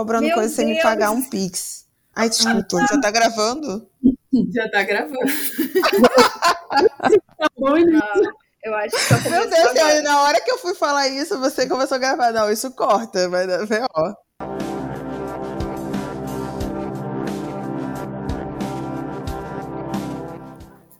cobrando meu coisa Deus. Sem me pagar um pix. Ai, desculpa, já tá gravando? Já tá gravando. Tá bom, eu acho que só meu Deus, agora. Na hora que eu fui falar isso, você começou a gravar. Não, isso corta, vai dar ó.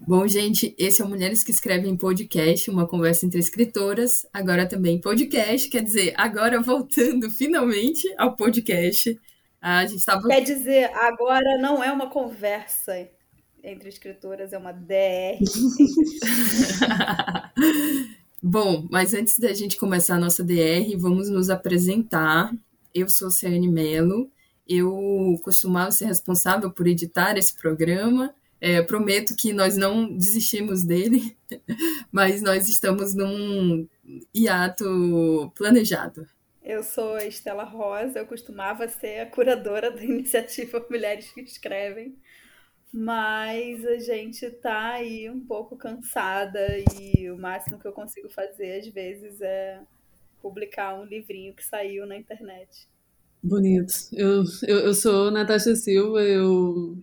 Bom, gente, esse é o Mulheres que Escrevem Podcast, uma conversa entre escritoras, agora também podcast, quer dizer, agora voltando finalmente ao podcast. A gente tava... Quer dizer, agora não é uma conversa entre escritoras, é uma DR. Bom, mas antes da gente começar a nossa DR, vamos nos apresentar. Eu sou Ciane Melo, eu costumava ser responsável por editar esse programa. Prometo que nós não desistimos dele, mas nós estamos num hiato planejado. Eu sou a Estela Rosa, eu costumava ser a curadora da iniciativa Mulheres que Escrevem, mas a gente está aí um pouco cansada e o máximo que eu consigo fazer às vezes é publicar um livrinho que saiu na internet. Bonito. Eu sou Natasha Silva, eu...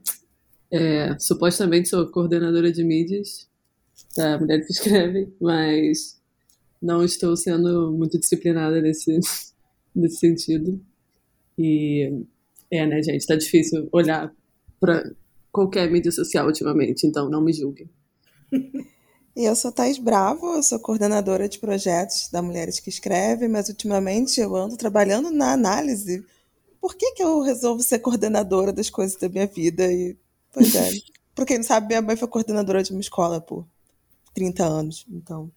supostamente sou coordenadora de mídias da Mulher que Escreve, mas não estou sendo muito disciplinada nesse sentido. E né, gente, tá difícil olhar para qualquer mídia social ultimamente, então não me julguem. E eu sou Thais Bravo, eu sou coordenadora de projetos da Mulheres que Escreve, mas ultimamente eu ando trabalhando na análise. Por que que eu resolvo ser coordenadora das coisas da minha vida e... Pois é. Pra quem não sabe, minha mãe foi coordenadora de uma escola por 30 anos. Então,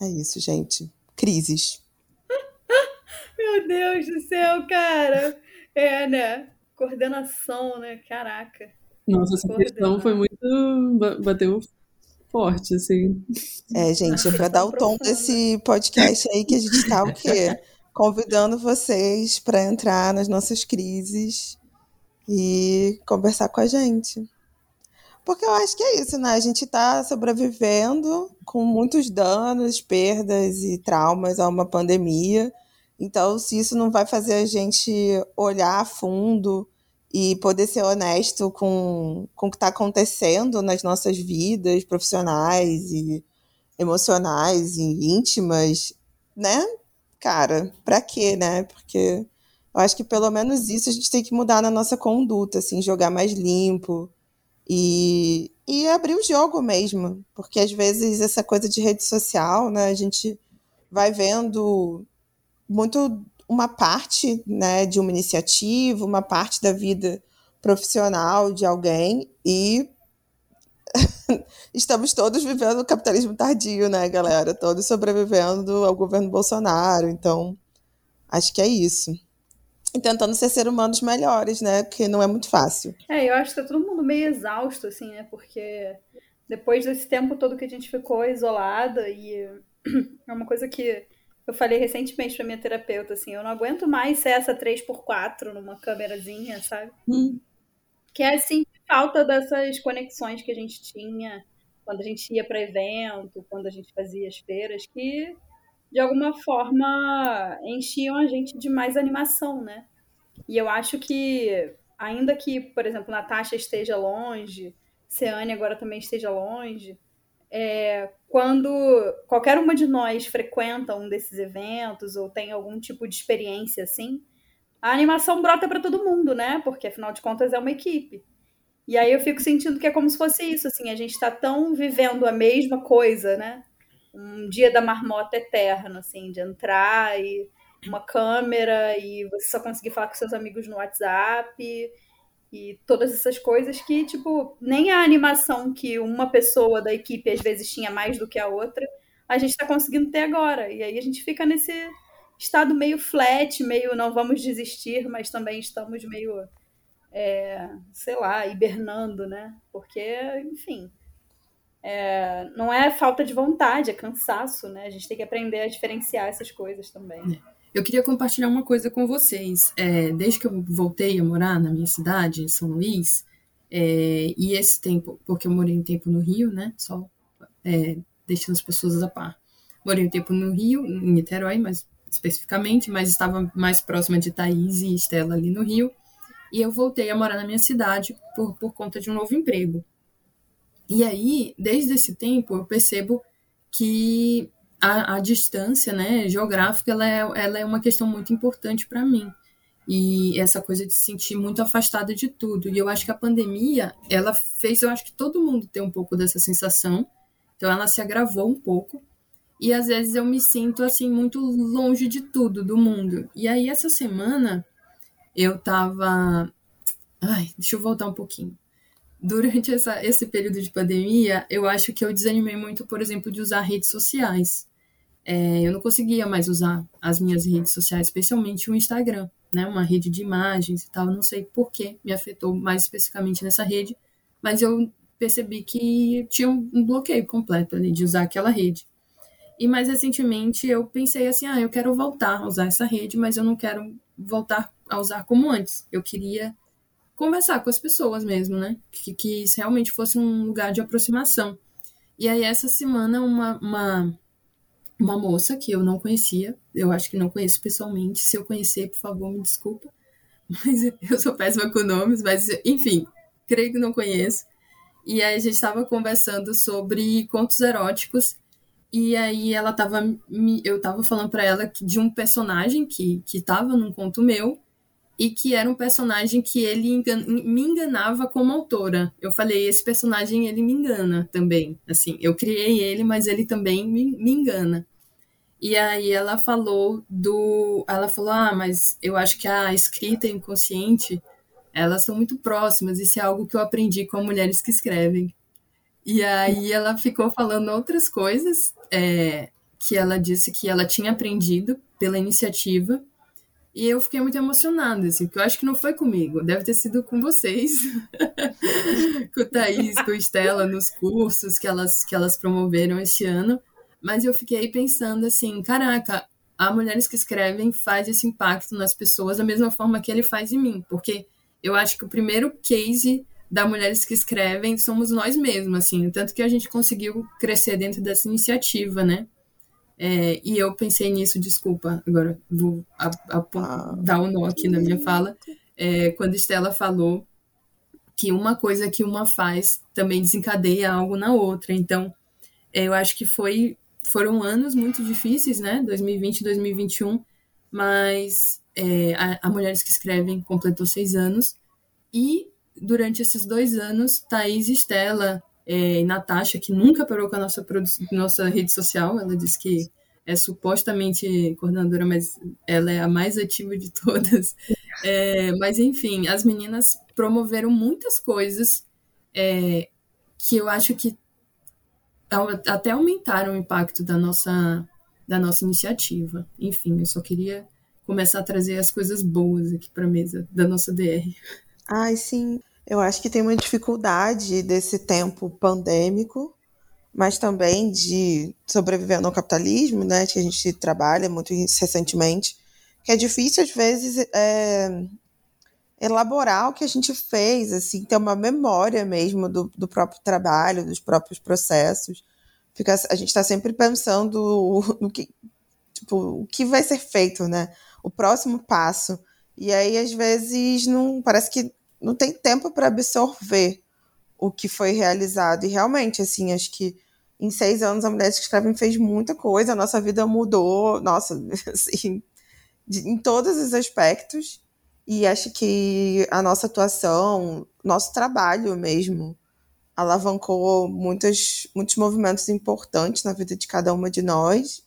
é isso, gente. Crises. Meu Deus do céu, cara. É, né? Coordenação, né? Caraca. Nossa, essa questão foi muito... Bateu forte, assim. É, gente, é pra dar o tom desse podcast aí que a gente tá o quê? Convidando vocês pra entrar nas nossas crises... E conversar com a gente. Porque eu acho que é isso, né? A gente está sobrevivendo com muitos danos, perdas e traumas a uma pandemia. Então, se isso não vai fazer a gente olhar a fundo e poder ser honesto com o que está acontecendo nas nossas vidas profissionais e emocionais e íntimas, né? Cara, pra quê, né? Porque... Eu acho que pelo menos isso a gente tem que mudar na nossa conduta, assim, jogar mais limpo e abrir o jogo mesmo. Porque às vezes essa coisa de rede social, né, a gente vai vendo muito uma parte, né, de uma iniciativa, uma parte da vida profissional de alguém e estamos todos vivendo o capitalismo tardio, né, galera? Todos sobrevivendo ao governo Bolsonaro, então acho que é isso. E tentando ser humanos melhores, né? Porque não é muito fácil. Eu acho que tá todo mundo meio exausto, assim, né? Porque depois desse tempo todo que a gente ficou isolada, e é uma coisa que eu falei recentemente pra minha terapeuta, assim, eu não aguento mais ser essa 3x4 numa câmerazinha, sabe? Que é, assim, falta dessas conexões que a gente tinha quando a gente ia pra evento, quando a gente fazia as feiras, que... de alguma forma, enchiam a gente de mais animação, né? E eu acho que, ainda que, por exemplo, Natasha esteja longe, Ciane agora também esteja longe, quando qualquer uma de nós frequenta um desses eventos ou tem algum tipo de experiência assim, a animação brota para todo mundo, né? Porque, afinal de contas, é uma equipe. E aí eu fico sentindo que é como se fosse isso, assim, a gente está tão vivendo a mesma coisa, né? Um dia da marmota eterno, assim, de entrar e uma câmera e você só conseguir falar com seus amigos no WhatsApp e todas essas coisas que, tipo, nem a animação que uma pessoa da equipe às vezes tinha mais do que a outra, a gente tá conseguindo ter agora. E aí a gente fica nesse estado meio flat, meio não vamos desistir, mas também estamos meio, sei lá, hibernando, né? Porque, enfim... não é falta de vontade, é cansaço, né? A gente tem que aprender a diferenciar essas coisas também. Eu queria compartilhar uma coisa com vocês. Desde que eu voltei a morar na minha cidade, em São Luís, e esse tempo, porque eu morei um tempo no Rio, né? Só deixando as pessoas a par. Morei um tempo no Rio, em Niterói, mas especificamente, mas estava mais próxima de Thaís e Estela ali no Rio, e eu voltei a morar na minha cidade por conta de um novo emprego. E aí, desde esse tempo, eu percebo que a distância, né, geográfica, ela é uma questão muito importante para mim. E essa coisa de se sentir muito afastada de tudo. E eu acho que a pandemia, ela fez, eu acho que todo mundo tem um pouco dessa sensação. Então ela se agravou um pouco. E às vezes eu me sinto assim muito longe de tudo, do mundo. E aí essa semana eu tava... Ai, deixa eu voltar um pouquinho. Durante esse período de pandemia, eu acho que eu desanimei muito, por exemplo, de usar redes sociais. Eu não conseguia mais usar as minhas redes sociais, especialmente o Instagram. Né, uma rede de imagens e tal, não sei por que me afetou mais especificamente nessa rede, mas eu percebi que tinha um bloqueio completo ali de usar aquela rede. E mais recentemente eu pensei assim, eu quero voltar a usar essa rede, mas eu não quero voltar a usar como antes. Eu queria conversar com as pessoas mesmo, né, que isso realmente fosse um lugar de aproximação. E aí essa semana uma moça que eu não conhecia, eu acho que não conheço pessoalmente, se eu conhecer, por favor, me desculpa, mas eu sou péssima com nomes, mas enfim, creio que não conheço. E aí a gente estava conversando sobre contos eróticos, e aí eu estava falando para ela de um personagem que estava num conto meu, e que era um personagem que ele me enganava como autora. Eu falei, esse personagem, ele me engana também. Assim, eu criei ele, mas ele também me engana. E aí ela falou mas eu acho que a escrita e o inconsciente, elas são muito próximas, isso é algo que eu aprendi com Mulheres que Escrevem. E aí ela ficou falando outras coisas, que ela disse que ela tinha aprendido pela iniciativa. E eu fiquei muito emocionada, assim, porque eu acho que não foi comigo, deve ter sido com vocês, com o Thaís, com a Estela, nos cursos que elas promoveram esse ano. Mas eu fiquei pensando assim, caraca, a Mulheres que Escrevem faz esse impacto nas pessoas da mesma forma que ele faz em mim, porque eu acho que o primeiro case da Mulheres que Escrevem somos nós mesmos, assim, tanto que a gente conseguiu crescer dentro dessa iniciativa, né? E eu pensei nisso, desculpa, agora vou dar um nó aqui na minha fala, quando Estela falou que uma coisa que uma faz também desencadeia algo na outra. Então, eu acho que foram anos muito difíceis, né, 2020 e 2021, mas a Mulheres que Escrevem completou 6 anos, e durante esses 2 anos, Thaís e Estela... Natasha, que nunca parou com a nossa rede social, ela disse que é supostamente coordenadora, mas ela é a mais ativa de todas. Mas, enfim, as meninas promoveram muitas coisas que eu acho que até aumentaram o impacto da nossa iniciativa. Enfim, eu só queria começar a trazer as coisas boas aqui para a mesa da nossa DR. Ai, sim. Eu acho que tem uma dificuldade desse tempo pandêmico, mas também de sobreviver ao capitalismo, né, que a gente trabalha muito incessantemente, que é difícil, às vezes, elaborar o que a gente fez, assim, ter uma memória mesmo do próprio trabalho, dos próprios processos. A gente está sempre pensando o que vai ser feito, né? O próximo passo. E aí, às vezes, não parece que não tem tempo para absorver o que foi realizado. E realmente, assim, acho que em 6 anos a Mulheres que Escrevem fez muita coisa, a nossa vida mudou, nossa, assim, em todos os aspectos. E acho que a nossa atuação, nosso trabalho mesmo, alavancou muitos movimentos importantes na vida de cada uma de nós.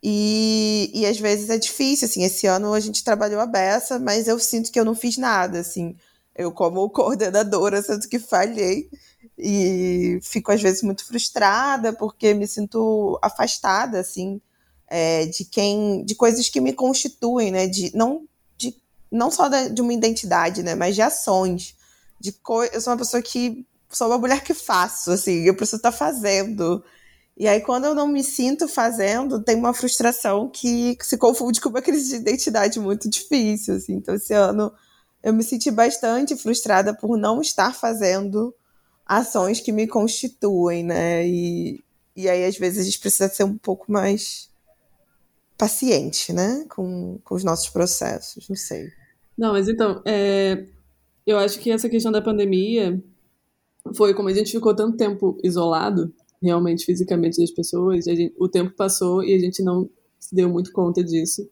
E às vezes é difícil, assim, esse ano a gente trabalhou a beça, mas eu sinto que eu não fiz nada, assim. Eu, como coordenadora, sinto que falhei e fico, às vezes, muito frustrada porque me sinto afastada, assim, de coisas que me constituem, né? Não só de uma identidade, né? Mas de ações. Eu sou uma pessoa que... Sou uma mulher que faço, assim. Eu preciso estar fazendo. E aí, quando eu não me sinto fazendo, tem uma frustração que se confunde com uma crise de identidade muito difícil, assim. Então, esse ano... Eu me senti bastante frustrada por não estar fazendo ações que me constituem, né? E aí, às vezes, a gente precisa ser um pouco mais paciente, né? Com os nossos processos, não sei. Não, mas então, eu acho que essa questão da pandemia foi como a gente ficou tanto tempo isolado, realmente, fisicamente, das pessoas, o tempo passou e a gente não se deu muito conta disso.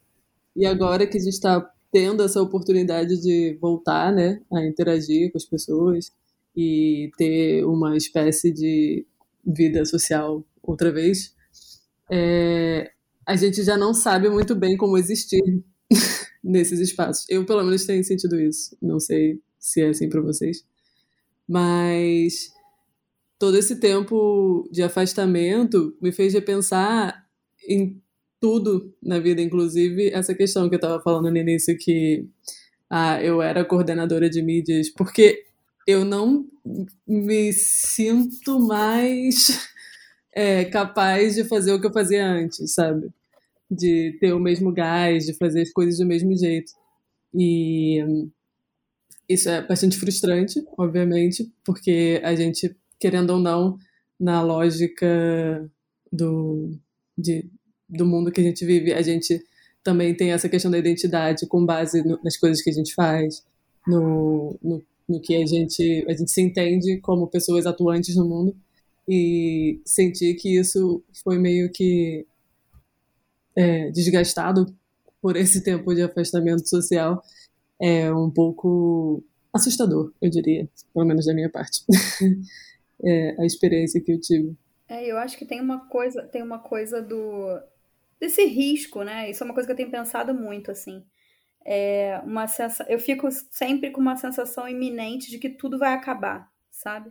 E agora que a gente está tendo essa oportunidade de voltar, né, a interagir com as pessoas e ter uma espécie de vida social outra vez, a gente já não sabe muito bem como existir nesses espaços. Eu, pelo menos, tenho sentido isso. Não sei se é assim para vocês. Mas todo esse tempo de afastamento me fez repensar em tudo na vida, inclusive essa questão que eu estava falando no início, que eu era coordenadora de mídias, porque eu não me sinto mais capaz de fazer o que eu fazia antes, sabe? De ter o mesmo gás, de fazer as coisas do mesmo jeito. E isso é bastante frustrante, obviamente, porque a gente, querendo ou não, na lógica do mundo que a gente vive, a gente também tem essa questão da identidade com base nas coisas que a gente faz, no que a gente se entende como pessoas atuantes no mundo. E senti que isso foi meio que desgastado por esse tempo de afastamento social, é um pouco assustador, eu diria, pelo menos da minha parte, a experiência que eu tive. Eu acho que tem uma coisa desse risco, né? Isso é uma coisa que eu tenho pensado muito, assim. Eu fico sempre com uma sensação iminente de que tudo vai acabar, sabe?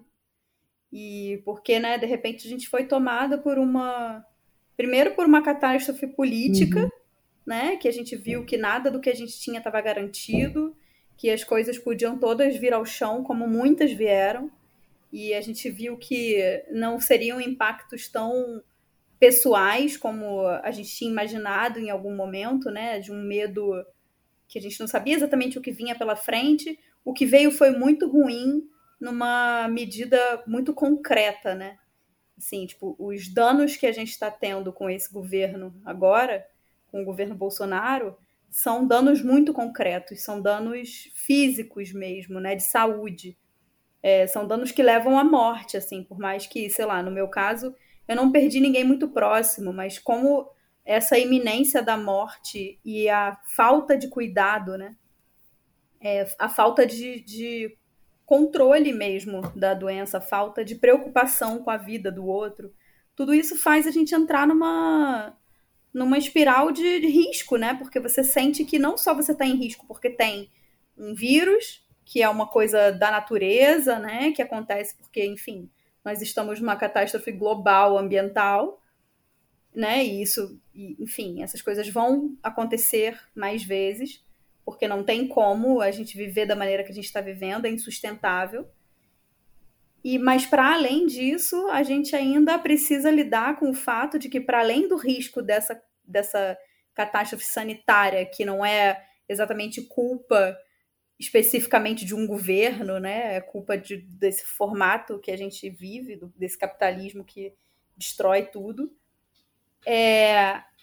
E porque, né, de repente a gente foi tomada por uma catástrofe política, uhum, né, que a gente viu que nada do que a gente tinha estava garantido, que as coisas podiam todas vir ao chão, como muitas vieram, e a gente viu que não seriam impactos tão pessoais como a gente tinha imaginado em algum momento, né, de um medo que a gente não sabia exatamente o que vinha pela frente. O que veio foi muito ruim, numa medida muito concreta, né? Assim, tipo, os danos que a gente está tendo com esse governo agora, com o governo Bolsonaro, são danos muito concretos, são danos físicos mesmo, né? De saúde. São danos que levam à morte, assim, por mais que, sei lá, no meu caso, eu não perdi ninguém muito próximo, mas como essa iminência da morte e a falta de cuidado, né? A falta de controle mesmo da doença, a falta de preocupação com a vida do outro, tudo isso faz a gente entrar numa espiral de risco, né? Porque você sente que não só você está em risco, porque tem um vírus, que é uma coisa da natureza, né? Que acontece porque, enfim, nós estamos numa catástrofe global ambiental, né? E isso, enfim, essas coisas vão acontecer mais vezes, porque não tem como a gente viver da maneira que a gente está vivendo, é insustentável. Mas, para além disso, a gente ainda precisa lidar com o fato de que, para além do risco dessa catástrofe sanitária, que não é exatamente culpa especificamente de um governo, né? É culpa desse formato que a gente vive, desse capitalismo que destrói tudo,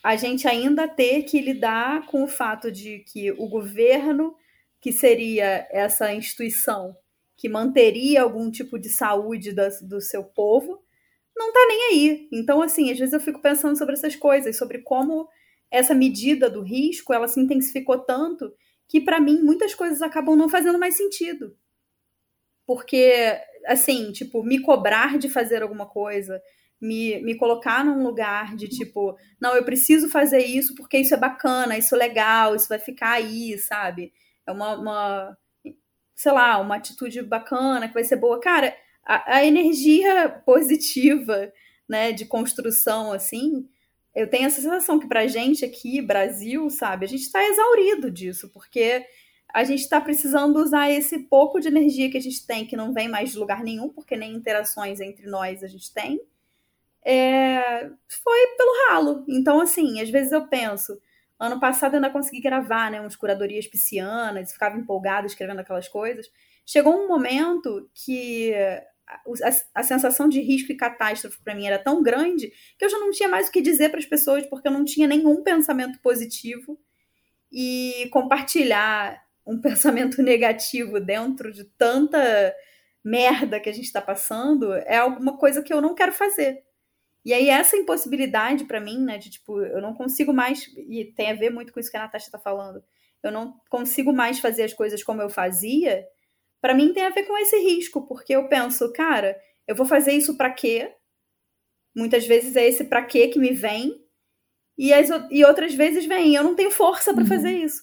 a gente ainda ter que lidar com o fato de que o governo, que seria essa instituição que manteria algum tipo de saúde do seu povo, não está nem aí. Então, assim, às vezes eu fico pensando sobre essas coisas, sobre como essa medida do risco, ela se intensificou tanto que, para mim, muitas coisas acabam não fazendo mais sentido. Porque, assim, tipo, me cobrar de fazer alguma coisa, me colocar num lugar de tipo, não, eu preciso fazer isso porque isso é bacana, isso é legal, isso vai ficar aí, sabe? É sei lá, uma atitude bacana que vai ser boa. Cara, a energia positiva, né, de construção, assim, eu tenho essa sensação que pra gente aqui, Brasil, sabe, a gente tá exaurido disso, porque a gente tá precisando usar esse pouco de energia que a gente tem, que não vem mais de lugar nenhum, porque nem interações entre nós a gente tem, foi pelo ralo. Então, assim, às vezes eu penso, ano passado eu ainda consegui gravar, né, umas curadorias piscianas, ficava empolgada escrevendo aquelas coisas. Chegou um momento que a sensação de risco e catástrofe para mim era tão grande que eu já não tinha mais o que dizer para as pessoas, porque eu não tinha nenhum pensamento positivo, e compartilhar um pensamento negativo dentro de tanta merda que a gente está passando é alguma coisa que eu não quero fazer. E aí essa impossibilidade para mim, né, de tipo, eu não consigo mais, e tem a ver muito com isso que a Natasha está falando, eu não consigo mais fazer as coisas como eu fazia, para mim tem a ver com esse risco, porque eu penso, cara, eu vou fazer isso para quê? Muitas vezes é esse para quê que me vem, e outras vezes vem, eu não tenho força para fazer isso.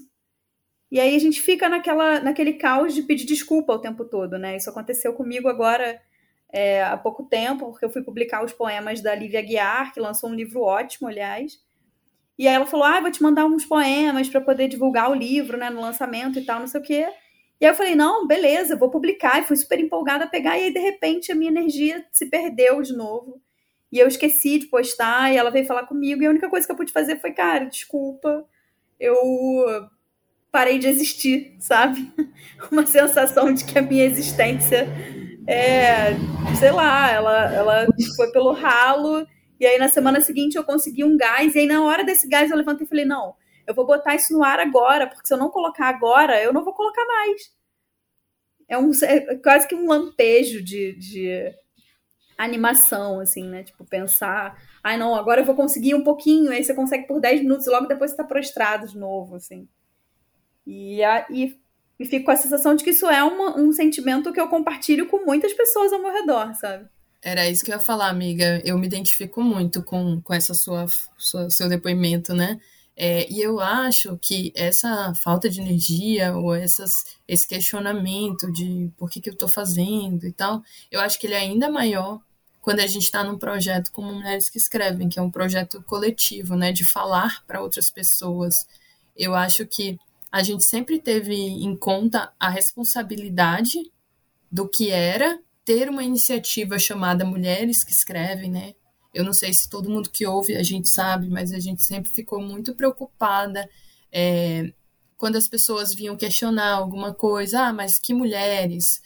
E aí a gente fica naquele caos de pedir desculpa o tempo todo, né? Isso aconteceu comigo agora há pouco tempo, porque eu fui publicar os poemas da Lívia Guiar, que lançou um livro ótimo, aliás. E aí ela falou, vou te mandar uns poemas para poder divulgar o livro, né, no lançamento e tal, não sei o quê. E aí eu falei, não, beleza, eu vou publicar. E fui super empolgada a pegar. E aí, de repente, a minha energia se perdeu de novo. E eu esqueci de postar. E ela veio falar comigo. E a única coisa que eu pude fazer foi, cara, desculpa, eu parei de existir, sabe? Uma sensação de que a minha existência sei lá, ela foi pelo ralo. E aí, na semana seguinte, eu consegui um gás. E aí, na hora desse gás, eu levantei e falei, não, eu vou botar isso no ar agora, porque se eu não colocar agora, eu não vou colocar mais. É quase que um lampejo de animação, assim, né? Tipo, pensar, não, agora eu vou conseguir um pouquinho, aí você consegue por 10 minutos, e logo depois você tá prostrado de novo, assim. E fico com a sensação de que isso é um sentimento que eu compartilho com muitas pessoas ao meu redor, sabe? Era isso que eu ia falar, amiga. Eu me identifico muito com essa seu depoimento, né? E eu acho que essa falta de energia ou esse questionamento de por que eu estou fazendo e tal, eu acho que ele é ainda maior quando a gente está num projeto como Mulheres que Escrevem, que é um projeto coletivo, né, de falar para outras pessoas. Eu acho que a gente sempre teve em conta a responsabilidade do que era ter uma iniciativa chamada Mulheres que Escrevem, né? Eu não sei se todo mundo que ouve a gente sabe, mas a gente sempre ficou muito preocupada quando as pessoas vinham questionar alguma coisa. Mas que mulheres?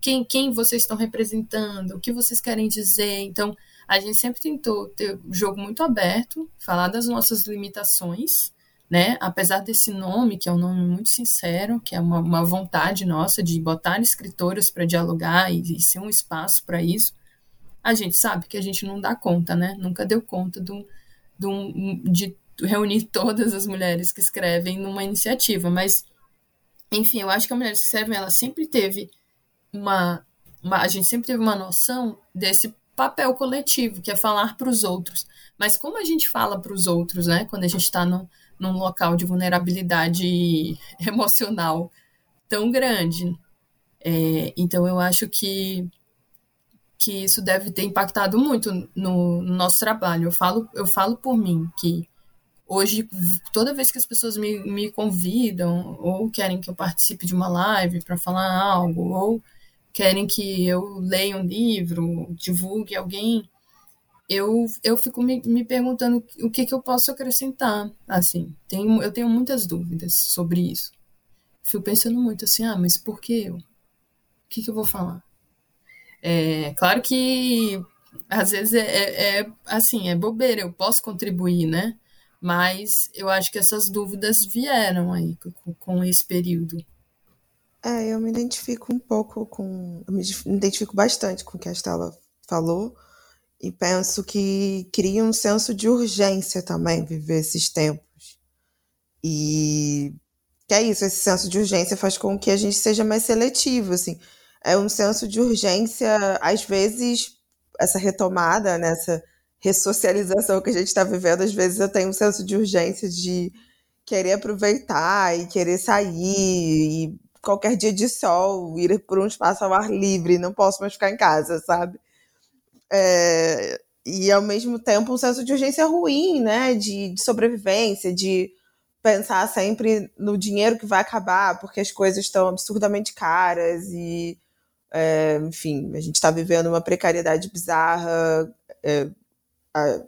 Quem vocês estão representando? O que vocês querem dizer? Então, a gente sempre tentou ter um jogo muito aberto, falar das nossas limitações, né? Apesar desse nome, que é um nome muito sincero, que é uma vontade nossa de botar escritoras para dialogar e ser um espaço para isso. A gente sabe que a gente não dá conta, né? Nunca deu conta de reunir todas as mulheres que escrevem numa iniciativa. Mas, enfim, eu acho que a Mulheres que Escrevem, ela sempre teve a gente sempre teve uma noção desse papel coletivo, que é falar para os outros. Mas como a gente fala para os outros, né? Quando a gente está num local de vulnerabilidade emocional tão grande. Então, eu acho que isso deve ter impactado muito no nosso trabalho. Eu falo por mim, que hoje, toda vez que as pessoas me convidam ou querem que eu participe de uma live para falar algo, ou querem que eu leia um livro, divulgue alguém, eu fico me perguntando o que eu posso acrescentar. Assim, eu tenho muitas dúvidas sobre isso. Fico pensando muito assim, mas por que eu? O que eu vou falar? Claro que às vezes assim, é bobeira, eu posso contribuir, né? Mas eu acho que essas dúvidas vieram aí com esse período. Eu me identifico um pouco eu me identifico bastante com o que a Estela falou e penso que cria um senso de urgência também viver esses tempos. E que é isso, esse senso de urgência faz com que a gente seja mais seletivo, assim. É um senso de urgência, às vezes, essa retomada, né, essa ressocialização que a gente está vivendo, às vezes eu tenho um senso de urgência de querer aproveitar e querer sair, e qualquer dia de sol, ir por um espaço ao ar livre, não posso mais ficar em casa, sabe? E, ao mesmo tempo, um senso de urgência ruim, né, de sobrevivência, de pensar sempre no dinheiro que vai acabar, porque as coisas estão absurdamente caras e... enfim, a gente está vivendo uma precariedade bizarra.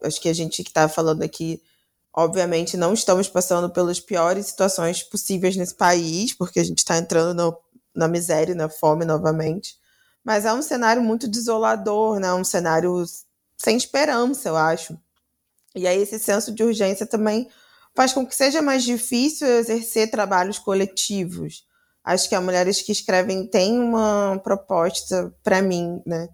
Acho que a gente que está falando aqui, obviamente, não estamos passando pelas piores situações possíveis nesse país, porque a gente está entrando na miséria, na fome novamente, Mas é um cenário muito desolador, né? Um cenário sem esperança, eu acho. E aí esse senso de urgência também faz com que seja mais difícil exercer trabalhos coletivos. Acho que a Mulheres que Escrevem tem uma proposta, para mim, né,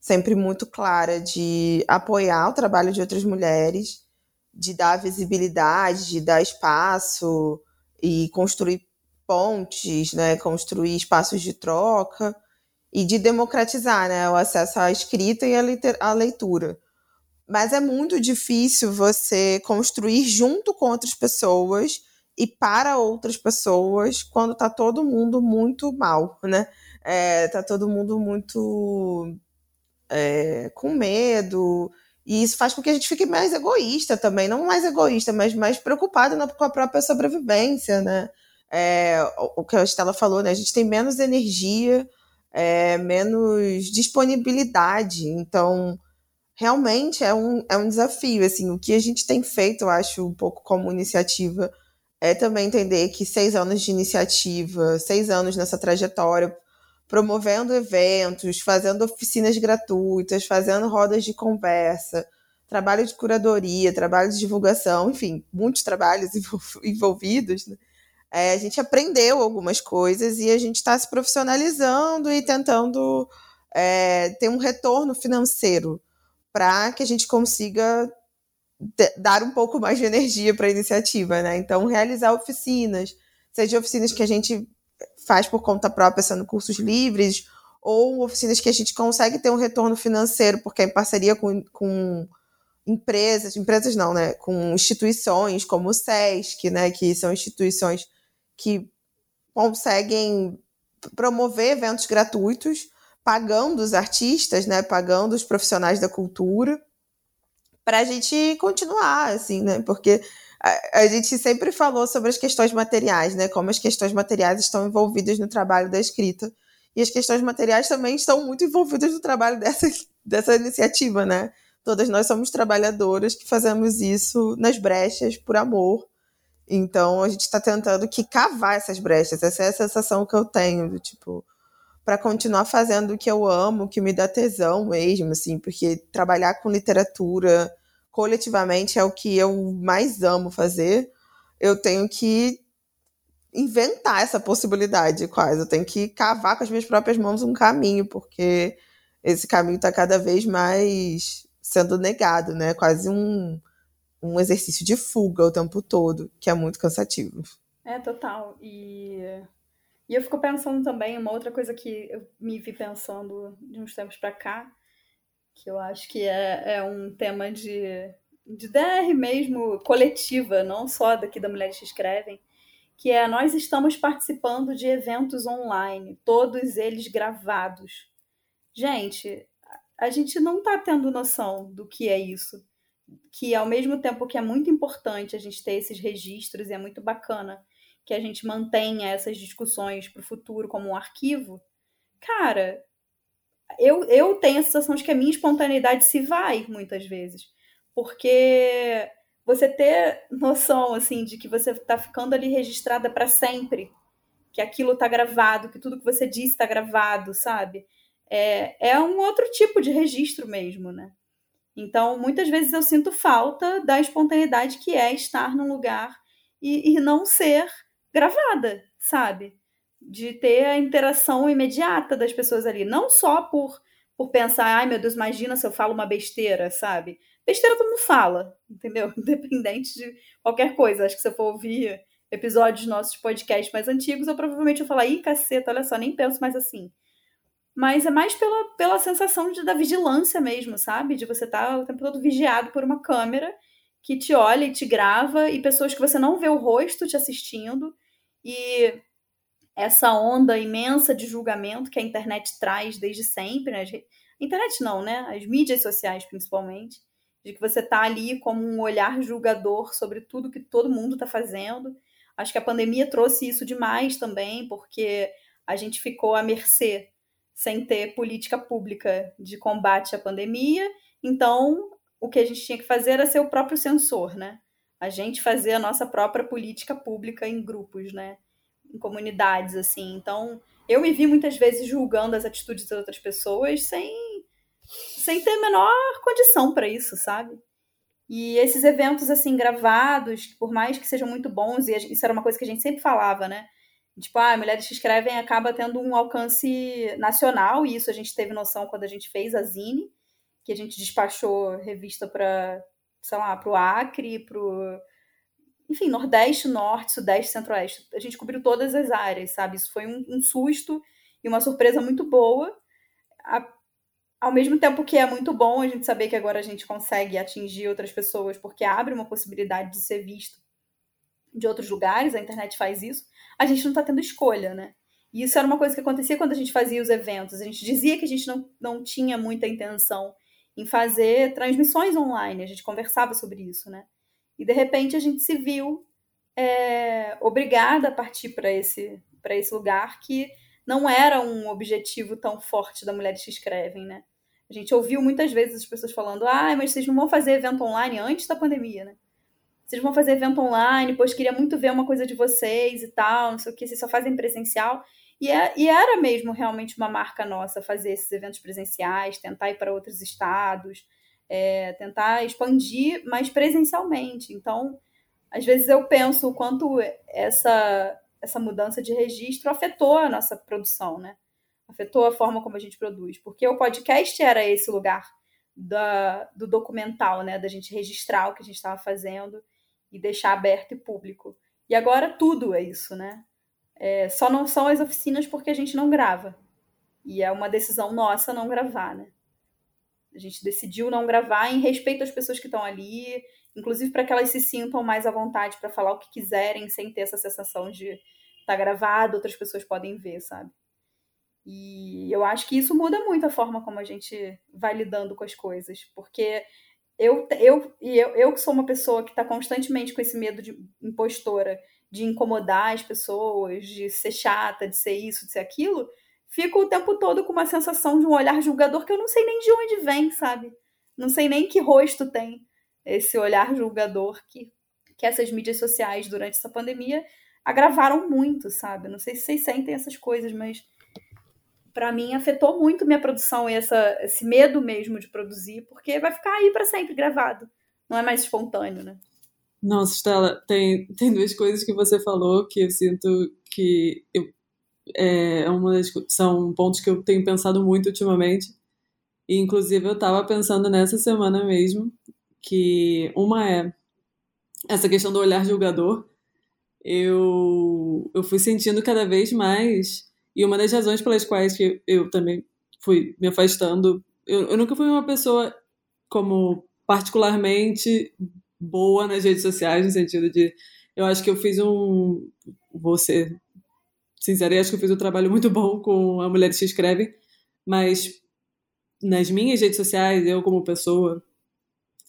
sempre muito clara de apoiar o trabalho de outras mulheres, de dar visibilidade, de dar espaço e construir pontes, né, construir espaços de troca e de democratizar, né, o acesso à escrita e à leitura. Mas é muito difícil você construir junto com outras pessoas e para outras pessoas quando está todo mundo muito mal, né? Está todo mundo muito com medo. E isso faz com que a gente fique mais egoísta também. Não mais egoísta, mas mais preocupada com a própria sobrevivência, né? O que a Estela falou, né? A gente tem menos energia, menos disponibilidade. Então... realmente é um desafio, assim, o que a gente tem feito, eu acho, um pouco como iniciativa, é também entender que 6 anos de iniciativa, 6 anos nessa trajetória, promovendo eventos, fazendo oficinas gratuitas, fazendo rodas de conversa, trabalho de curadoria, trabalho de divulgação, enfim, muitos trabalhos envolvidos, né? A gente aprendeu algumas coisas e a gente está se profissionalizando e tentando ter um retorno financeiro, para que a gente consiga dar um pouco mais de energia para a iniciativa, né? Então, realizar oficinas, seja oficinas que a gente faz por conta própria, sendo cursos livres, ou oficinas que a gente consegue ter um retorno financeiro, porque é em parceria com empresas não, né? Com instituições como o SESC, né? Que são instituições que conseguem promover eventos gratuitos, pagando os artistas, né, pagando os profissionais da cultura, para a gente continuar, assim, né, porque a gente sempre falou sobre as questões materiais, né, como as questões materiais estão envolvidas no trabalho da escrita, e as questões materiais também estão muito envolvidas no trabalho dessa iniciativa, né, todas nós somos trabalhadoras que fazemos isso nas brechas por amor, então a gente está tentando cavar essas brechas, essa é a sensação que eu tenho, do tipo... para continuar fazendo o que eu amo, o que me dá tesão mesmo, assim, porque trabalhar com literatura coletivamente é o que eu mais amo fazer. Eu tenho que inventar essa possibilidade, quase. Eu tenho que cavar com as minhas próprias mãos um caminho, porque esse caminho está cada vez mais sendo negado, né? Quase um exercício de fuga o tempo todo, que é muito cansativo. É, total. E eu fico pensando também, uma outra coisa que eu me vi pensando de uns tempos pra cá, que eu acho que é um tema de DR mesmo, coletiva, não só daqui da Mulheres que Escrevem, que é nós estamos participando de eventos online, todos eles gravados. Gente, a gente não tá tendo noção do que é isso, que ao mesmo tempo que é muito importante a gente ter esses registros e é muito bacana que a gente mantenha essas discussões para o futuro como um arquivo, cara, eu tenho a sensação de que a minha espontaneidade se vai, muitas vezes. Porque você ter noção, assim, de que você está ficando ali registrada para sempre, que aquilo está gravado, que tudo que você disse está gravado, sabe? É um outro tipo de registro mesmo, né? Então, muitas vezes eu sinto falta da espontaneidade que é estar num lugar e não ser gravada, sabe? De ter a interação imediata das pessoas ali. Não só por pensar, ai meu Deus, imagina se eu falo uma besteira, sabe? Besteira todo mundo fala, entendeu? Independente de qualquer coisa. Acho que se eu for ouvir episódios nossos de podcast mais antigos, eu provavelmente vou falar, ih, caceta, olha só, nem penso mais assim. Mas é mais pela sensação da vigilância mesmo, sabe? De você estar o tempo todo vigiado por uma câmera que te olha e te grava, e pessoas que você não vê o rosto te assistindo, e essa onda imensa de julgamento que a internet traz desde sempre, né? Internet não, né? As mídias sociais, principalmente, de que você tá ali como um olhar julgador sobre tudo que todo mundo tá fazendo. Acho que a pandemia trouxe isso demais também, porque a gente ficou à mercê, sem ter política pública de combate à pandemia, então... o que a gente tinha que fazer era ser o próprio censor, né? A gente fazer a nossa própria política pública em grupos, né? Em comunidades, assim. Então, Eu me vi muitas vezes julgando as atitudes das outras pessoas sem ter a menor condição para isso, sabe? E esses eventos, assim, gravados, por mais que sejam muito bons, e isso era uma coisa que a gente sempre falava, né? Tipo, Mulheres que Escrevem acaba tendo um alcance nacional, e isso a gente teve noção quando a gente fez a Zine, que a gente despachou revista para, sei lá, pro Acre, pro... Enfim, Nordeste, Norte, Sudeste, Centro-Oeste. A gente cobriu todas as áreas, sabe? Isso foi um susto e uma surpresa muito boa. Ao mesmo tempo que é muito bom a gente saber que agora a gente consegue atingir outras pessoas, porque abre uma possibilidade de ser visto de outros lugares, a internet faz isso, a gente não está tendo escolha, né? E isso era uma coisa que acontecia quando a gente fazia os eventos. A gente dizia que a gente não tinha muita intenção em fazer transmissões online, a gente conversava sobre isso, né? E, de repente, a gente se viu obrigada a partir para esse lugar que não era um objetivo tão forte da Mulheres que Escrevem, né? A gente ouviu muitas vezes as pessoas falando mas vocês não vão fazer evento online antes da pandemia, né? Vocês vão fazer evento online, pois queria muito ver uma coisa de vocês e tal, não sei o que, vocês só fazem presencial. E era mesmo realmente uma marca nossa fazer esses eventos presenciais, tentar ir para outros estados... tentar expandir, mas presencialmente. Então, às vezes eu penso o quanto essa mudança de registro afetou a nossa produção, né? Afetou a forma como a gente produz, porque o podcast era esse lugar do documental, né? Da gente registrar o que a gente estava fazendo e deixar aberto e público. E agora tudo é isso, né? Só não são as oficinas porque a gente não grava. E é uma decisão nossa não gravar, né? A gente decidiu não gravar em respeito às pessoas que estão ali, inclusive para que elas se sintam mais à vontade para falar o que quiserem, sem ter essa sensação de tá gravado, outras pessoas podem ver, sabe? E eu acho que isso muda muito a forma como a gente vai lidando com as coisas, porque eu que sou uma pessoa que está constantemente com esse medo de impostora, de incomodar as pessoas, de ser chata, de ser isso, de ser aquilo... Fico o tempo todo com uma sensação de um olhar julgador que eu não sei nem de onde vem, sabe? Não sei nem que rosto tem esse olhar julgador que essas mídias sociais durante essa pandemia agravaram muito, sabe? Não sei se vocês sentem essas coisas, mas pra mim afetou muito minha produção e esse medo mesmo de produzir, porque vai ficar aí pra sempre gravado, não é mais espontâneo, né? Nossa, Estela, tem duas coisas que você falou que eu sinto que... são pontos que eu tenho pensado muito ultimamente, e inclusive eu estava pensando nessa semana mesmo, que uma é essa questão do olhar julgador. Eu fui sentindo cada vez mais, e uma das razões pelas quais que eu também fui me afastando, eu nunca fui uma pessoa como particularmente boa nas redes sociais, no sentido de, eu acho que eu fiz sinceramente, acho que eu fiz um trabalho muito bom com a Mulheres que Escrevem, mas nas minhas redes sociais, eu como pessoa,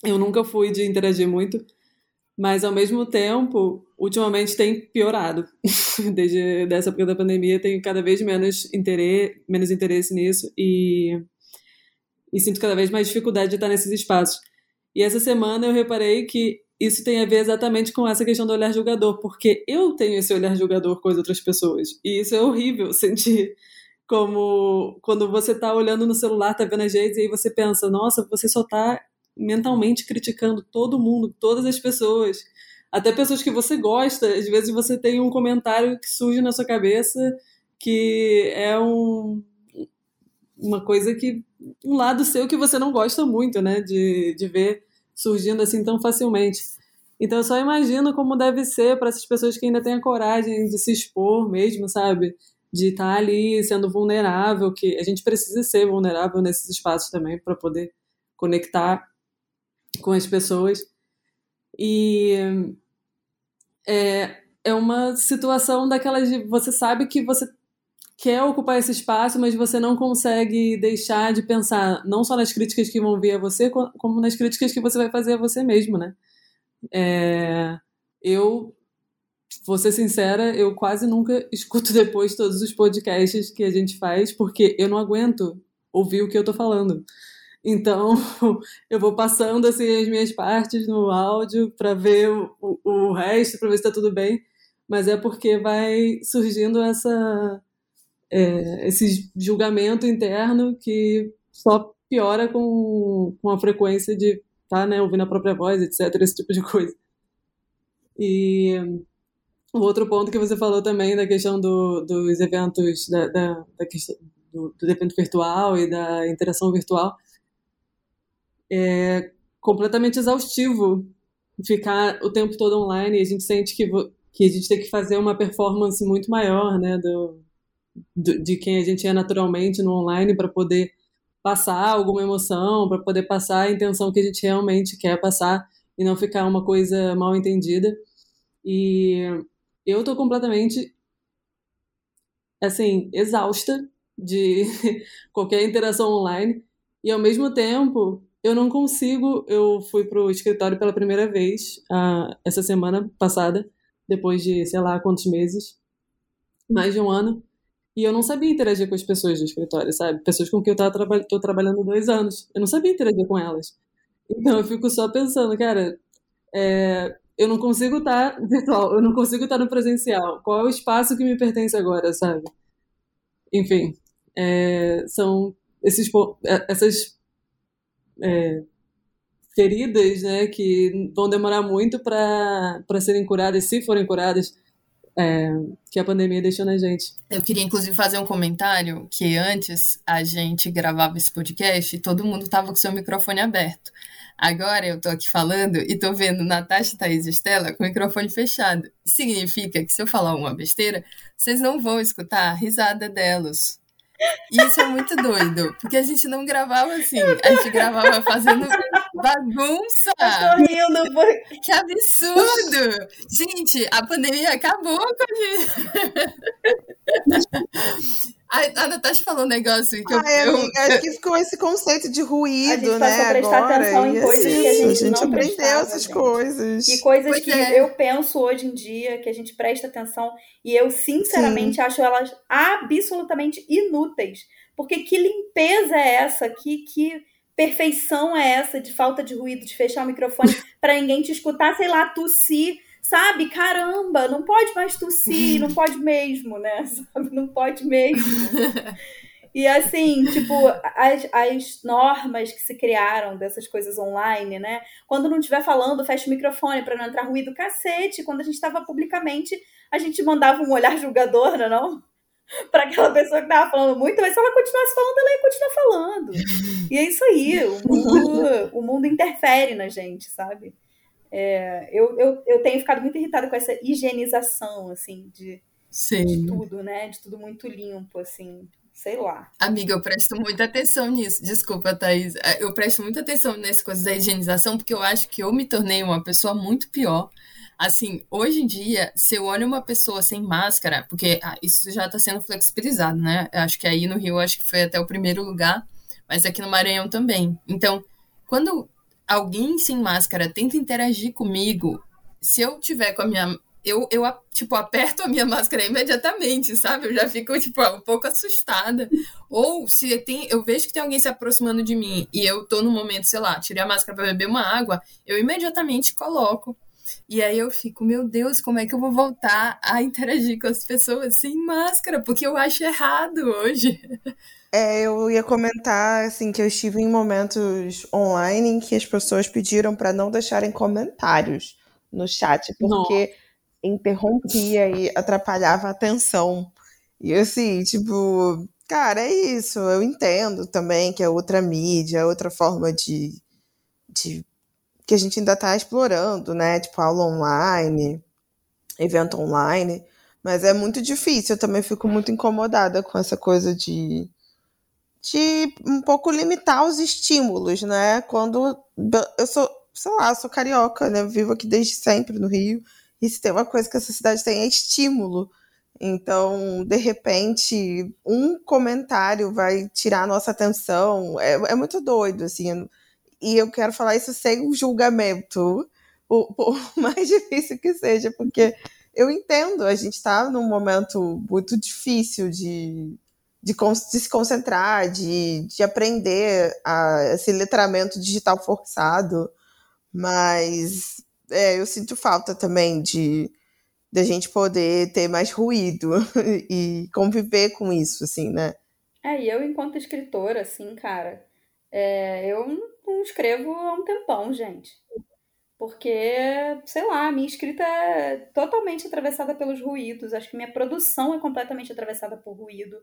eu nunca fui de interagir muito, mas ao mesmo tempo, ultimamente tem piorado. Desde essa época da pandemia, tenho cada vez menos interesse nisso e sinto cada vez mais dificuldade de estar nesses espaços. E essa semana eu reparei que isso tem a ver exatamente com essa questão do olhar julgador, porque eu tenho esse olhar julgador com as outras pessoas, e isso é horrível sentir, como quando você está olhando no celular, está vendo as redes, e aí você pensa, nossa, você só está mentalmente criticando todo mundo, todas as pessoas, até pessoas que você gosta. Às vezes você tem um comentário que surge na sua cabeça, que é uma coisa que, um lado seu que você não gosta muito, né, de ver surgindo assim tão facilmente. Então eu só imagino como deve ser para essas pessoas que ainda têm a coragem de se expor mesmo, sabe? De estar ali sendo vulnerável, que a gente precisa ser vulnerável nesses espaços também para poder conectar com as pessoas. E é uma situação daquelas de você sabe que você quer ocupar esse espaço, mas você não consegue deixar de pensar não só nas críticas que vão vir a você, como nas críticas que você vai fazer a você mesmo, né? Eu vou ser sincera, eu quase nunca escuto depois todos os podcasts que a gente faz, porque eu não aguento ouvir o que eu tô falando. Então, eu vou passando assim as minhas partes no áudio para ver o resto, para ver se tá tudo bem, mas é porque vai surgindo essa... esse julgamento interno que só piora com a frequência de estar, né, ouvindo a própria voz, etc., esse tipo de coisa. E o outro ponto que você falou também da questão dos eventos, do evento virtual e da interação virtual, é completamente exaustivo ficar o tempo todo online, e a gente sente que a gente tem que fazer uma performance muito maior, né, de quem a gente é naturalmente no online, para poder passar alguma emoção, para poder passar a intenção que a gente realmente quer passar e não ficar uma coisa mal entendida. E eu tô completamente, assim, exausta de qualquer interação online, e ao mesmo tempo eu não consigo. Eu fui pro escritório pela primeira vez essa semana passada, depois de sei lá quantos meses, mais de um ano, e eu não sabia interagir com as pessoas do escritório, sabe? Pessoas com quem eu tô trabalhando há 2 anos. Eu não sabia interagir com elas. Então eu fico só pensando, cara, eu não consigo estar virtual, eu não consigo estar no presencial. Qual é o espaço que me pertence agora, sabe? Enfim, são essas feridas, né, que vão demorar muito para serem curadas, se forem curadas, que a pandemia deixou na gente. Eu queria, inclusive, fazer um comentário, que antes a gente gravava esse podcast e todo mundo estava com seu microfone aberto. Agora eu estou aqui falando e estou vendo Natasha, Thaís e Estela com o microfone fechado. Significa que, se eu falar uma besteira, vocês não vão escutar a risada delas. Isso é muito doido, porque a gente não gravava assim, a gente gravava fazendo bagunça. Eu tô rindo, que absurdo! Gente, a pandemia acabou com a gente. A Natasha falou um negócio que acho que ficou esse conceito de ruído, né? A gente passou a prestar atenção em coisas que a gente não aprendeu essas coisas. E coisas eu penso hoje em dia, que a gente presta atenção, e eu sinceramente acho elas absolutamente inúteis. Porque que limpeza é essa? Que perfeição é essa de falta de ruído, de fechar o microfone pra ninguém te escutar, sei lá, tossir. Sabe, caramba, não pode mais tossir, não pode mesmo, né? Sabe, não pode mesmo. E assim, tipo, as normas que se criaram dessas coisas online, né? Quando não estiver falando, fecha o microfone para não entrar ruído, cacete. Quando a gente estava publicamente, a gente mandava um olhar julgador, não? Para aquela pessoa que estava falando muito, mas se ela continuasse falando, ela ia continuar falando. E é isso aí, o mundo interfere na gente, sabe? Eu tenho ficado muito irritada com essa higienização, assim, de tudo, né? De tudo muito limpo, assim, sei lá. Amiga, eu presto muita atenção nisso. Desculpa, Thaís. Eu presto muita atenção nessa coisa da higienização, porque eu acho que eu me tornei uma pessoa muito pior. Assim, hoje em dia, se eu olho uma pessoa sem máscara, porque isso já está sendo flexibilizado, né? Eu acho que aí no Rio, acho que foi até o primeiro lugar, mas aqui no Maranhão também. Então, quando alguém sem máscara tenta interagir comigo, se eu tiver com a minha... Eu tipo, aperto a minha máscara imediatamente, sabe? Eu já fico, tipo, um pouco assustada. Ou se eu vejo que tem alguém se aproximando de mim e eu tô no momento, sei lá, tirei a máscara pra beber uma água, eu imediatamente coloco. E aí eu fico, meu Deus, como é que eu vou voltar a interagir com as pessoas sem máscara? Porque eu acho errado hoje. Eu ia comentar, assim, que eu estive em momentos online em que as pessoas pediram para não deixarem comentários no chat, porque interrompia e atrapalhava a atenção. E assim, tipo, cara, é isso. Eu entendo também que é outra mídia, é outra forma de que a gente ainda está explorando, né? Tipo, aula online, evento online. Mas é muito difícil. Eu também fico muito incomodada com essa coisa de um pouco limitar os estímulos, né? Quando eu sou, sei lá, sou carioca, né? Eu vivo aqui desde sempre no Rio, e se tem uma coisa que essa cidade tem é estímulo. Então, de repente, um comentário vai tirar a nossa atenção. É muito doido, assim. E eu quero falar isso sem julgamento, por mais difícil que seja, porque eu entendo, a gente está num momento muito difícil de se concentrar, de aprender esse letramento digital forçado, mas eu sinto falta também de da gente poder ter mais ruído e conviver com isso, assim, né? É, e eu, enquanto escritora, assim, cara, eu não escrevo há um tempão, gente. Porque, sei lá, a minha escrita é totalmente atravessada pelos ruídos. Acho que minha produção é completamente atravessada por ruído.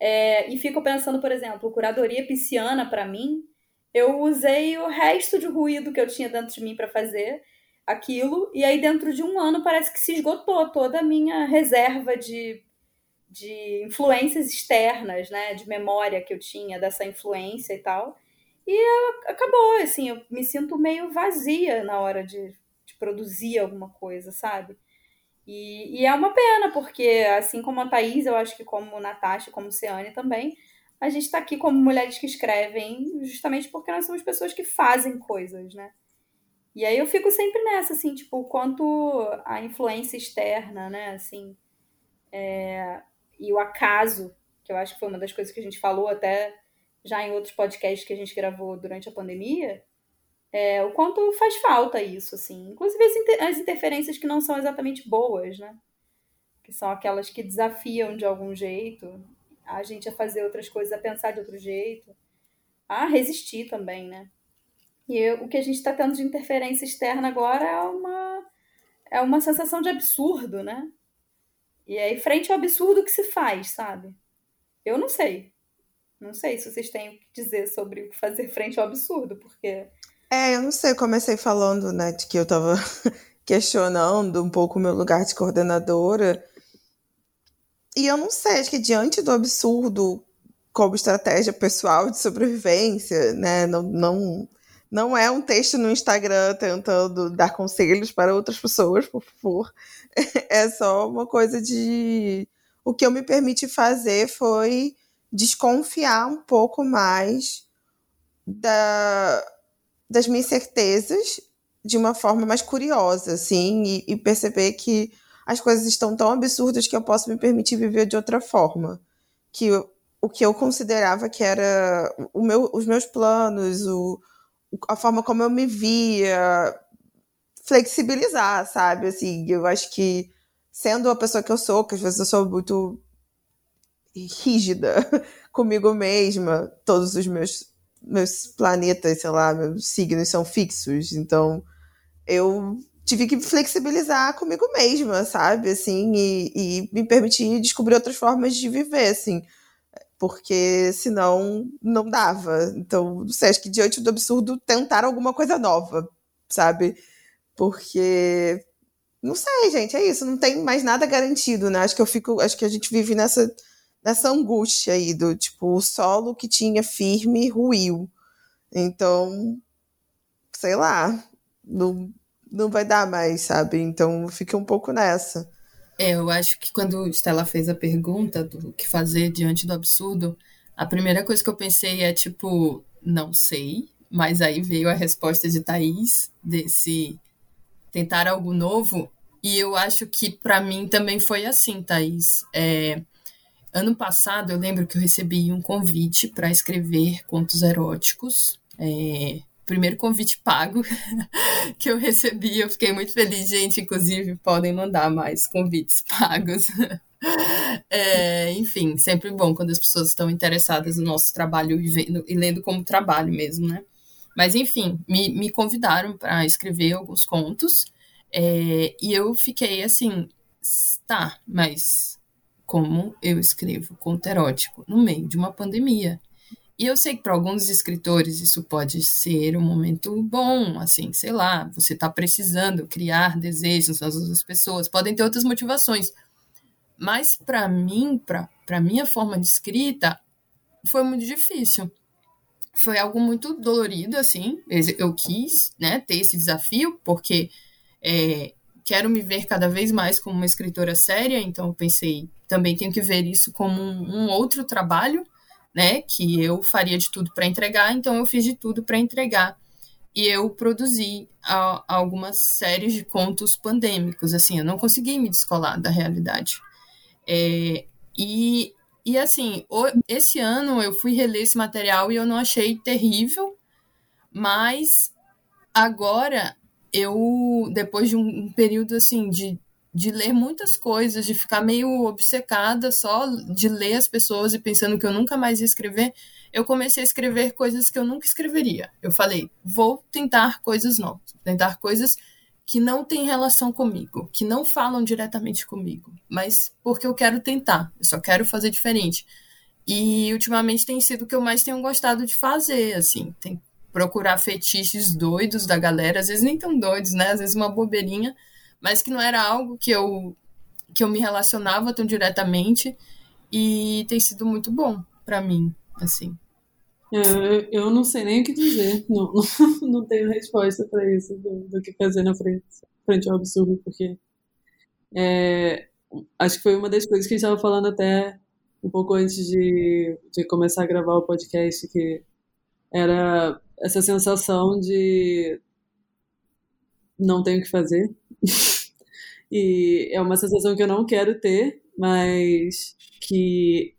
E fico pensando, por exemplo, curadoria pisciana, pra mim, eu usei o resto de ruído que eu tinha dentro de mim pra fazer aquilo. E aí, dentro de um ano, parece que se esgotou toda a minha reserva de influências externas, né? De memória que eu tinha dessa influência e tal. E acabou, assim, eu me sinto meio vazia na hora de produzir alguma coisa, sabe? E é uma pena, porque assim como a Thaís, eu acho que como Natasha, como Ciane também, a gente tá aqui como mulheres que escrevem justamente porque nós somos pessoas que fazem coisas, né? E aí eu fico sempre nessa, assim, tipo, o quanto a influência externa, né, assim, e o acaso, que eu acho que foi uma das coisas que a gente falou até já em outros podcasts que a gente gravou durante a pandemia, o quanto faz falta isso, assim. Inclusive as interferências que não são exatamente boas, né? Que são aquelas que desafiam de algum jeito a gente a fazer outras coisas, a pensar de outro jeito, a resistir também, né? E o que a gente está tendo de interferência externa agora é uma sensação de absurdo, né? E aí, frente ao absurdo que se faz, sabe? Eu não sei. Não sei se vocês têm o que dizer sobre o que fazer frente ao absurdo, porque... eu não sei, eu comecei falando, né, de que eu tava questionando um pouco o meu lugar de coordenadora. E eu não sei, acho que diante do absurdo como estratégia pessoal de sobrevivência, né, não é um texto no Instagram tentando dar conselhos para outras pessoas, por favor. É só uma coisa de... O que eu me permiti fazer foi desconfiar um pouco mais das minhas certezas de uma forma mais curiosa, assim, e perceber que as coisas estão tão absurdas que eu posso me permitir viver de outra forma. Que o que eu considerava que era os meus planos, a forma como eu me via, flexibilizar, sabe? Assim, eu acho que, sendo a pessoa que eu sou, que às vezes eu sou muito rígida comigo mesma, todos os meus planetas, sei lá, meus signos são fixos, então eu tive que flexibilizar comigo mesma, sabe, assim, e me permitir descobrir outras formas de viver, assim, porque senão não dava. Então, não sei, acho que diante do absurdo tentar alguma coisa nova, sabe, porque não sei, gente, é isso, não tem mais nada garantido, né, acho que a gente vive nessa angústia aí do tipo, o solo que tinha firme ruiu. Então, sei lá, não vai dar mais, sabe? Então, fica um pouco nessa. Eu acho que quando Estela fez a pergunta do que fazer diante do absurdo, a primeira coisa que eu pensei é tipo, não sei, mas aí veio a resposta de Thaís desse tentar algo novo, e eu acho que pra mim também foi assim, Thaís. Ano passado, eu lembro que eu recebi um convite para escrever contos eróticos. Primeiro convite pago que eu recebi. Eu fiquei muito feliz, gente. Inclusive, podem mandar mais convites pagos. Enfim, sempre bom quando as pessoas estão interessadas no nosso trabalho e vendo, e lendo como trabalho mesmo, né? Mas, enfim, me convidaram para escrever alguns contos. E eu fiquei assim, tá, mas... como eu escrevo conto erótico no meio de uma pandemia. E eu sei que para alguns escritores isso pode ser um momento bom, assim, sei lá, você está precisando criar desejos nas outras pessoas, podem ter outras motivações. Mas para mim, para minha forma de escrita, foi muito difícil. Foi algo muito dolorido, assim, eu quis, né, ter esse desafio, porque... quero me ver cada vez mais como uma escritora séria, então eu pensei, também tenho que ver isso como um outro trabalho, né, que eu faria de tudo para entregar, então eu fiz de tudo para entregar. E eu produzi algumas séries de contos pandêmicos, assim, eu não consegui me descolar da realidade. E assim, esse ano eu fui reler esse material e eu não achei terrível, mas agora... depois de um período, assim, de de ler muitas coisas, de ficar meio obcecada só de ler as pessoas e pensando que eu nunca mais ia escrever, eu comecei a escrever coisas que eu nunca escreveria. Eu falei, vou tentar coisas novas, tentar coisas que não têm relação comigo, que não falam diretamente comigo, mas porque eu quero tentar, eu só quero fazer diferente. E ultimamente tem sido o que eu mais tenho gostado de fazer, assim, tem procurar fetiches doidos da galera, às vezes nem tão doidos, né? Às vezes uma bobeirinha, mas que não era algo que eu me relacionava tão diretamente e tem sido muito bom pra mim, assim. Eu não sei nem o que dizer, não tenho resposta para isso, do que fazer na frente ao absurdo, porque acho que foi uma das coisas que a gente estava falando até um pouco antes de começar a gravar o podcast, que era essa sensação de não tenho o que fazer, e é uma sensação que eu não quero ter, mas que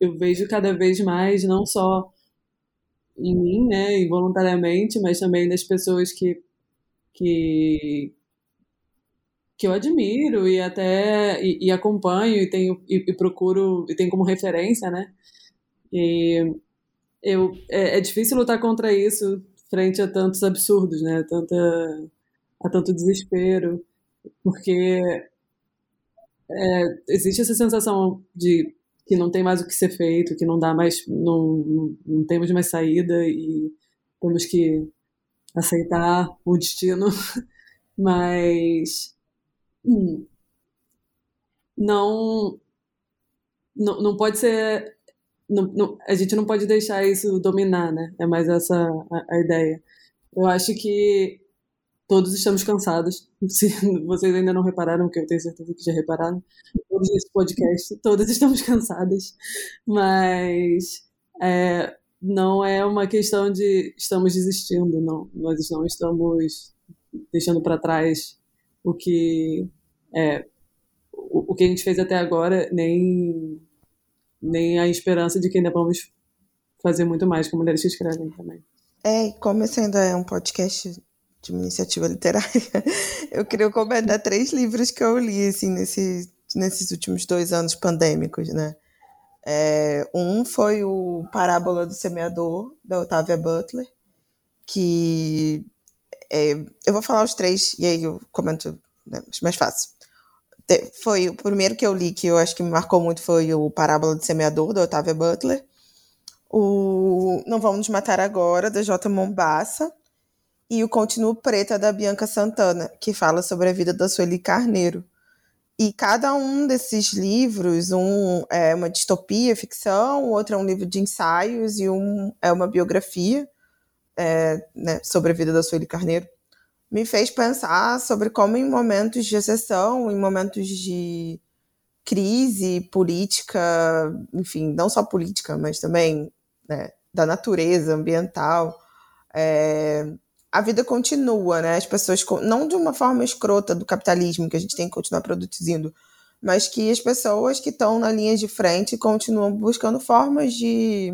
eu vejo cada vez mais, não só em mim, né, involuntariamente, mas também das pessoas que eu admiro e até e acompanho e tenho e procuro e tenho como referência, né? E é difícil lutar contra isso frente a tantos absurdos, né? A tanto desespero, porque existe essa sensação de que não tem mais o que ser feito, que não dá mais, não temos mais saída e temos que aceitar o destino, mas não pode ser, a gente não pode deixar isso dominar, né? É mais essa a ideia. Eu acho que todos estamos cansados, se vocês ainda não repararam, que eu tenho certeza que já repararam, todos nesse podcast, todas estamos cansadas, mas não é uma questão de estamos desistindo, não. Nós não estamos deixando para trás o que a gente fez até agora, nem a esperança de que ainda vamos fazer muito mais com Mulheres que Escrevem também. E como esse ainda é um podcast de uma iniciativa literária, eu queria recomendar 3 livros que eu li, assim, nesses últimos 2 anos pandêmicos, né? Um foi o Parábola do Semeador, da Octavia Butler, que eu vou falar os 3 e aí eu comento, né, mais fácil. Foi o primeiro que eu li, que eu acho que me marcou muito, foi o Parábola do Semeador, da Octavia Butler, o Não Vamos Nos Matar Agora, da J. Mombaça, e o Continuo Preto é da Bianca Santana, que fala sobre a vida da Sueli Carneiro. E cada um desses livros, um é uma distopia, ficção, o outro é um livro de ensaios e um é uma biografia, né, sobre a vida da Sueli Carneiro, me fez pensar sobre como em momentos de exceção, em momentos de crise política, enfim, não só política, mas também, né, da natureza ambiental, a vida continua, né? As pessoas, não de uma forma escrota do capitalismo, que a gente tem que continuar produzindo, mas que as pessoas que estão na linha de frente continuam buscando formas de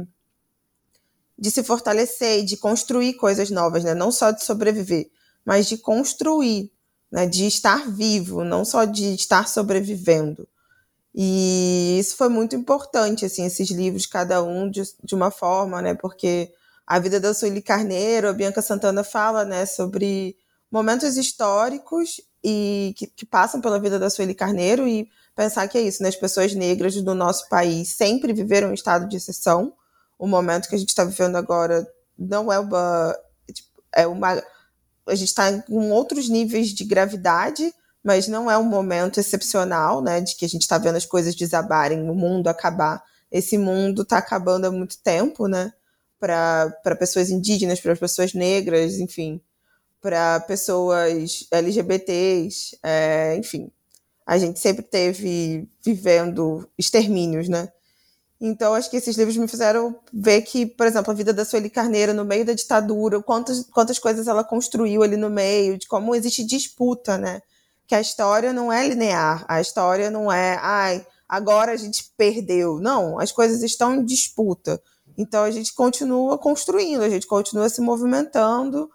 se fortalecer e de construir coisas novas, né? Não só de sobreviver, mas de construir, né? De estar vivo, não só de estar sobrevivendo. E isso foi muito importante, assim, esses livros, cada um de uma forma, né? Porque a vida da Sueli Carneiro, a Bianca Santana fala, né, sobre momentos históricos e que passam pela vida da Sueli Carneiro, e pensar que é isso, né, as pessoas negras do nosso país sempre viveram um estado de exceção. O momento que a gente está vivendo agora não é uma... a gente está em outros níveis de gravidade, mas não é um momento excepcional, né, de que a gente está vendo as coisas desabarem, o mundo acabar. Esse mundo está acabando há muito tempo, né? Para pessoas indígenas, para pessoas negras, enfim, para pessoas LGBTs, enfim. A gente sempre teve vivendo extermínios, né? Então, acho que esses livros me fizeram ver que, por exemplo, a vida da Sueli Carneiro no meio da ditadura, quantas coisas ela construiu ali no meio, de como existe disputa, né? Que a história não é linear, a história não é, agora a gente perdeu. Não, as coisas estão em disputa. Então, a gente continua construindo, a gente continua se movimentando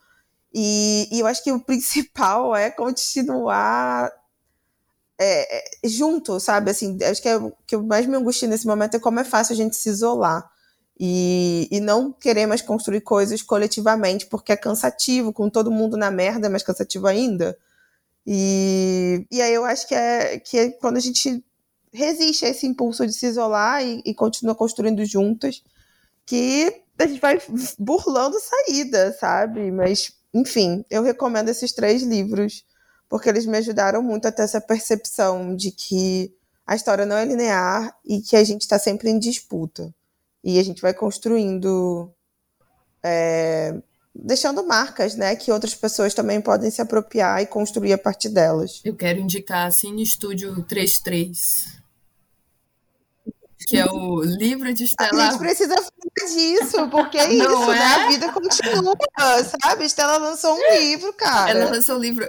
e eu acho que o principal é continuar junto, sabe? Assim, acho que o que mais me angustia nesse momento é como é fácil a gente se isolar e não querer mais construir coisas coletivamente, porque é cansativo, com todo mundo na merda, é mais cansativo ainda. E aí eu acho que é quando a gente resiste a esse impulso de se isolar e continua construindo juntas, que a gente vai burlando saída, sabe? Mas, enfim, eu recomendo esses 3 livros, porque eles me ajudaram muito a ter essa percepção de que a história não é linear e que a gente está sempre em disputa. E a gente vai construindo, deixando marcas, né, que outras pessoas também podem se apropriar e construir a partir delas. Eu quero indicar Sinistrúdio 33, que é o livro de Estela... A gente precisa falar disso, porque é isso, né? A vida continua, sabe? Estela lançou um livro, cara. Ela lançou um livro.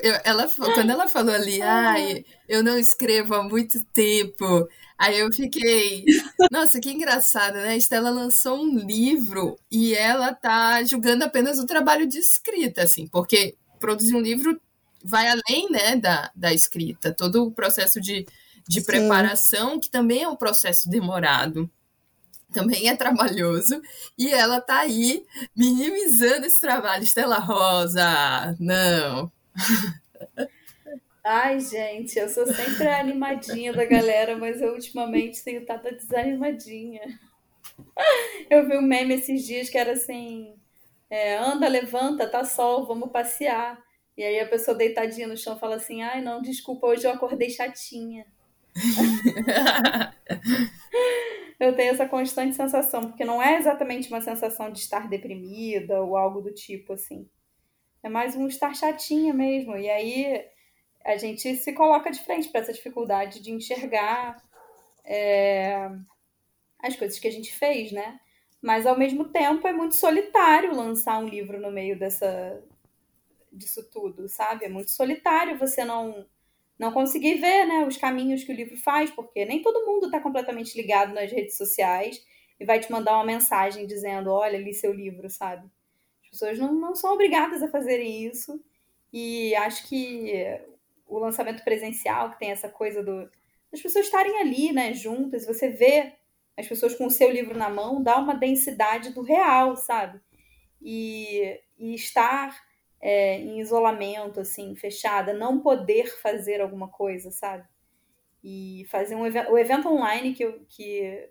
Quando ela falou ali, ai, eu não escrevo há muito tempo, aí eu fiquei... Nossa, que engraçado, né? A Estela lançou um livro e ela tá julgando apenas o trabalho de escrita, assim, porque produzir um livro vai além, né, da escrita. Todo o processo de preparação, que também é um processo demorado, também é trabalhoso, e ela tá aí minimizando esse trabalho. Estela Rosa, não. Ai, gente, eu sou sempre a animadinha da galera, mas eu ultimamente tenho tata desanimadinha. Eu vi um meme esses dias que era assim, anda, levanta, tá sol, vamos passear. E aí a pessoa deitadinha no chão fala assim, ai, não, desculpa, hoje eu acordei chatinha. Eu tenho essa constante sensação, porque não é exatamente uma sensação de estar deprimida ou algo do tipo, assim, é mais um estar chatinha mesmo. E aí a gente se coloca de frente para essa dificuldade de enxergar as coisas que a gente fez, né? Mas ao mesmo tempo é muito solitário lançar um livro no meio disso tudo, sabe? É muito solitário você não consegui ver, né, os caminhos que o livro faz, porque nem todo mundo está completamente ligado nas redes sociais e vai te mandar uma mensagem dizendo, olha, li seu livro, sabe? As pessoas não são obrigadas a fazerem isso, e acho que o lançamento presencial, que tem essa coisa das pessoas estarem ali, né, juntas, você vê as pessoas com o seu livro na mão, dá uma densidade do real, sabe? E estar... em isolamento, assim, fechada, não poder fazer alguma coisa, sabe? E fazer o evento online que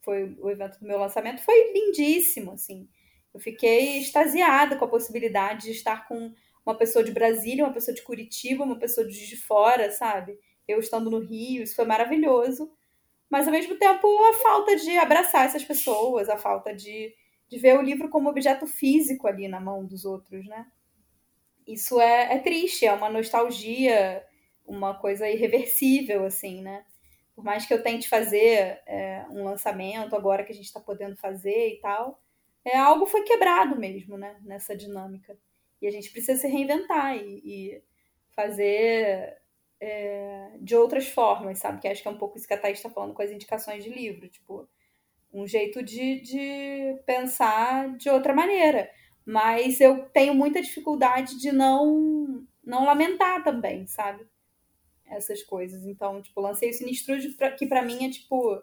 foi o evento do meu lançamento foi lindíssimo, assim. Eu fiquei extasiada com a possibilidade de estar com uma pessoa de Brasília, uma pessoa de Curitiba, uma pessoa de fora, sabe? Eu estando no Rio, isso foi maravilhoso. Mas, ao mesmo tempo, a falta de abraçar essas pessoas, a falta de ver o livro como objeto físico ali na mão dos outros, né? Isso é triste, é uma nostalgia, uma coisa irreversível, assim, né? Por mais que eu tente fazer um lançamento agora que a gente está podendo fazer e tal, algo foi quebrado mesmo, né? Nessa dinâmica. E a gente precisa se reinventar e fazer de outras formas, sabe? Que acho que é um pouco isso que a Thaís está falando com as indicações de livro, tipo, um jeito de pensar de outra maneira. Mas eu tenho muita dificuldade de não lamentar também, sabe? Essas coisas. Então, tipo, lancei o Sinistrúdio, que pra mim é, tipo,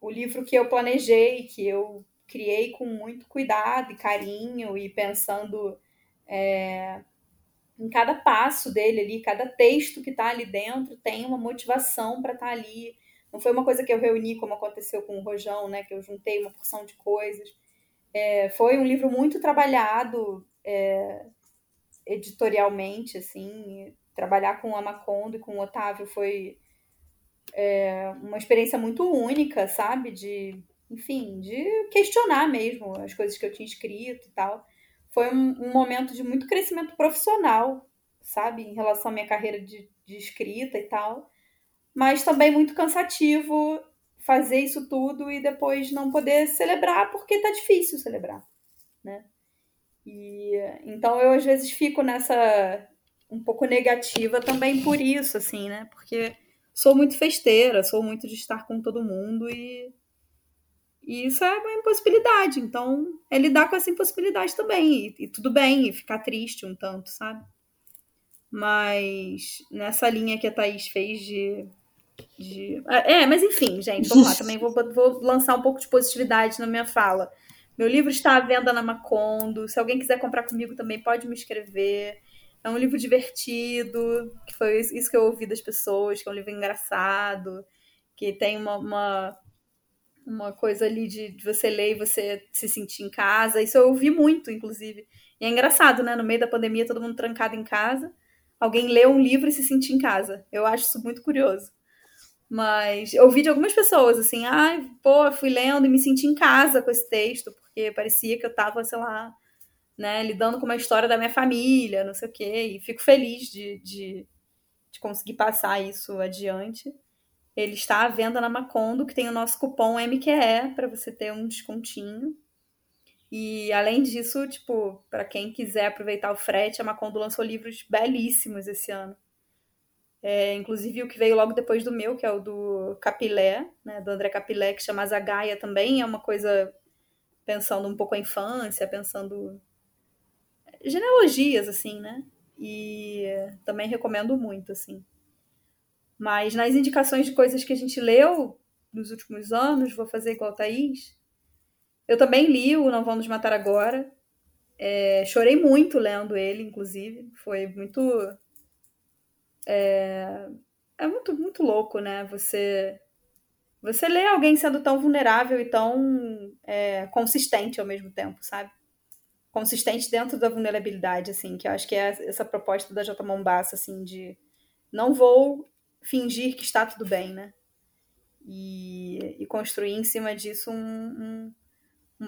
o livro que eu planejei, que eu criei com muito cuidado e carinho e pensando em cada passo dele ali, cada texto que tá ali dentro tem uma motivação pra tá ali. Não foi uma coisa que eu reuni como aconteceu com o Rojão, né? Que eu juntei uma porção de coisas. Foi um livro muito trabalhado editorialmente, assim. Trabalhar com a Macondo e com o Octavia foi uma experiência muito única, sabe? De questionar mesmo as coisas que eu tinha escrito e tal. Foi um momento de muito crescimento profissional, sabe? Em relação à minha carreira de escrita e tal. Mas também muito cansativo fazer isso tudo e depois não poder celebrar, porque tá difícil celebrar, né? E então eu às vezes fico nessa um pouco negativa também por isso, assim, né? Porque sou muito festeira, sou muito de estar com todo mundo e isso é uma impossibilidade, então é lidar com essa impossibilidade também e tudo bem, e ficar triste um tanto, sabe? Mas nessa linha que a Thaís fez de... É, mas enfim, gente, vamos lá. Também vou lançar um pouco de positividade na minha fala. Meu livro está à venda na Macondo. Se alguém quiser comprar comigo também, pode me escrever. É um livro divertido, que foi isso que eu ouvi das pessoas, que é um livro engraçado, que tem uma coisa ali de você ler e você se sentir em casa. Isso eu ouvi muito, inclusive. E é engraçado, né? No meio da pandemia, todo mundo trancado em casa. Alguém lê um livro e se sentir em casa. Eu acho isso muito curioso. Mas eu ouvi de algumas pessoas, assim, fui lendo e me senti em casa com esse texto, porque parecia que eu tava, sei lá, né, lidando com uma história da minha família, não sei o quê, e fico feliz de conseguir passar isso adiante. Ele está à venda na Macondo, que tem o nosso cupom MQE, para você ter um descontinho. E, além disso, tipo, para quem quiser aproveitar o frete, a Macondo lançou livros belíssimos esse ano. É, inclusive o que veio logo depois do meu, que é o do Capilé, né, do André Capilé, que chama Zagaia também, é uma coisa pensando um pouco a infância, pensando... genealogias, assim, né? E também recomendo muito, assim. Mas nas indicações de coisas que a gente leu nos últimos anos, vou fazer igual a Thaís. Eu também li o Não Vamos Nos Matar Agora. É, chorei muito lendo ele, inclusive. Foi muito... É muito, muito louco, né? Você lê alguém sendo tão vulnerável e tão consistente ao mesmo tempo, sabe? Consistente dentro da vulnerabilidade, assim, que eu acho que é essa proposta da J. Mombaça, assim, de não vou fingir que está tudo bem, né? E construir em cima disso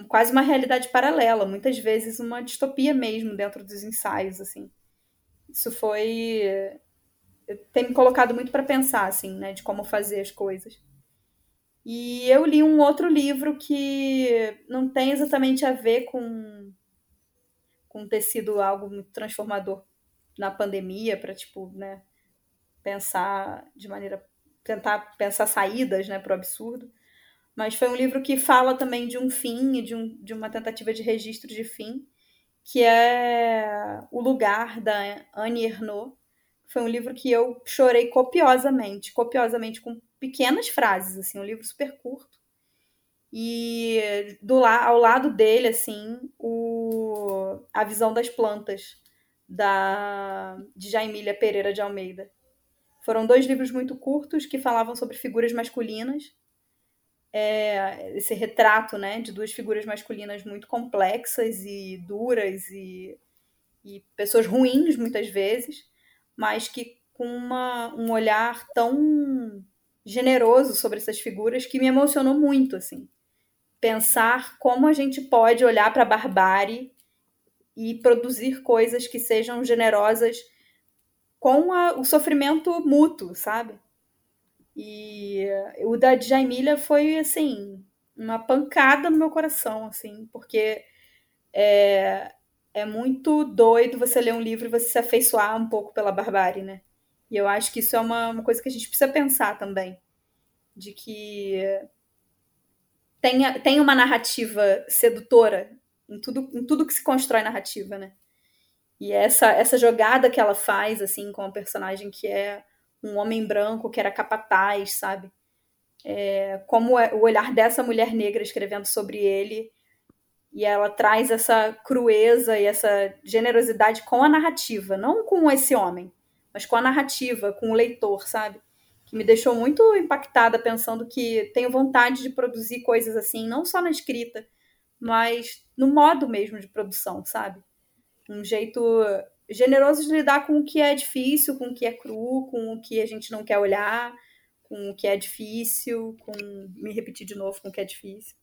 quase uma realidade paralela, muitas vezes uma distopia mesmo dentro dos ensaios, assim. Isso foi... tem me colocado muito para pensar, assim, né, de como fazer as coisas. E eu li um outro livro que não tem exatamente a ver com ter sido algo muito transformador na pandemia, para, tipo, né, tentar pensar saídas, né, pro absurdo. Mas foi um livro que fala também de um fim e de uma tentativa de registro de fim, que é O Lugar, da Annie Ernaux. Foi um livro que eu chorei copiosamente, com pequenas frases, assim, um livro super curto. E ao lado dele, assim, A Visão das Plantas, de Jaimília Pereira de Almeida. Foram dois livros muito curtos que falavam sobre figuras masculinas. Esse retrato, né, de duas figuras masculinas muito complexas e duras e pessoas ruins, muitas vezes, mas que com um olhar tão generoso sobre essas figuras que me emocionou muito, assim. Pensar como a gente pode olhar para a barbárie e produzir coisas que sejam generosas com o sofrimento mútuo, sabe? E o da Jaimília foi, assim, uma pancada no meu coração, assim, porque é muito doido você ler um livro e você se afeiçoar um pouco pela barbárie, né? E eu acho que isso é uma coisa que a gente precisa pensar também, de que tem uma narrativa sedutora em tudo que se constrói narrativa, né? E essa jogada que ela faz, assim, com o personagem que é um homem branco, que era capataz, sabe? Como o olhar dessa mulher negra escrevendo sobre ele, e ela traz essa crueza e essa generosidade com a narrativa, não com esse homem, mas com a narrativa, com o leitor, sabe? Que me deixou muito impactada, pensando que tenho vontade de produzir coisas assim, não só na escrita, mas no modo mesmo de produção, sabe? Um jeito generoso de lidar com o que é difícil, com o que é cru, com o que a gente não quer olhar, com o que é difícil, com o que é difícil.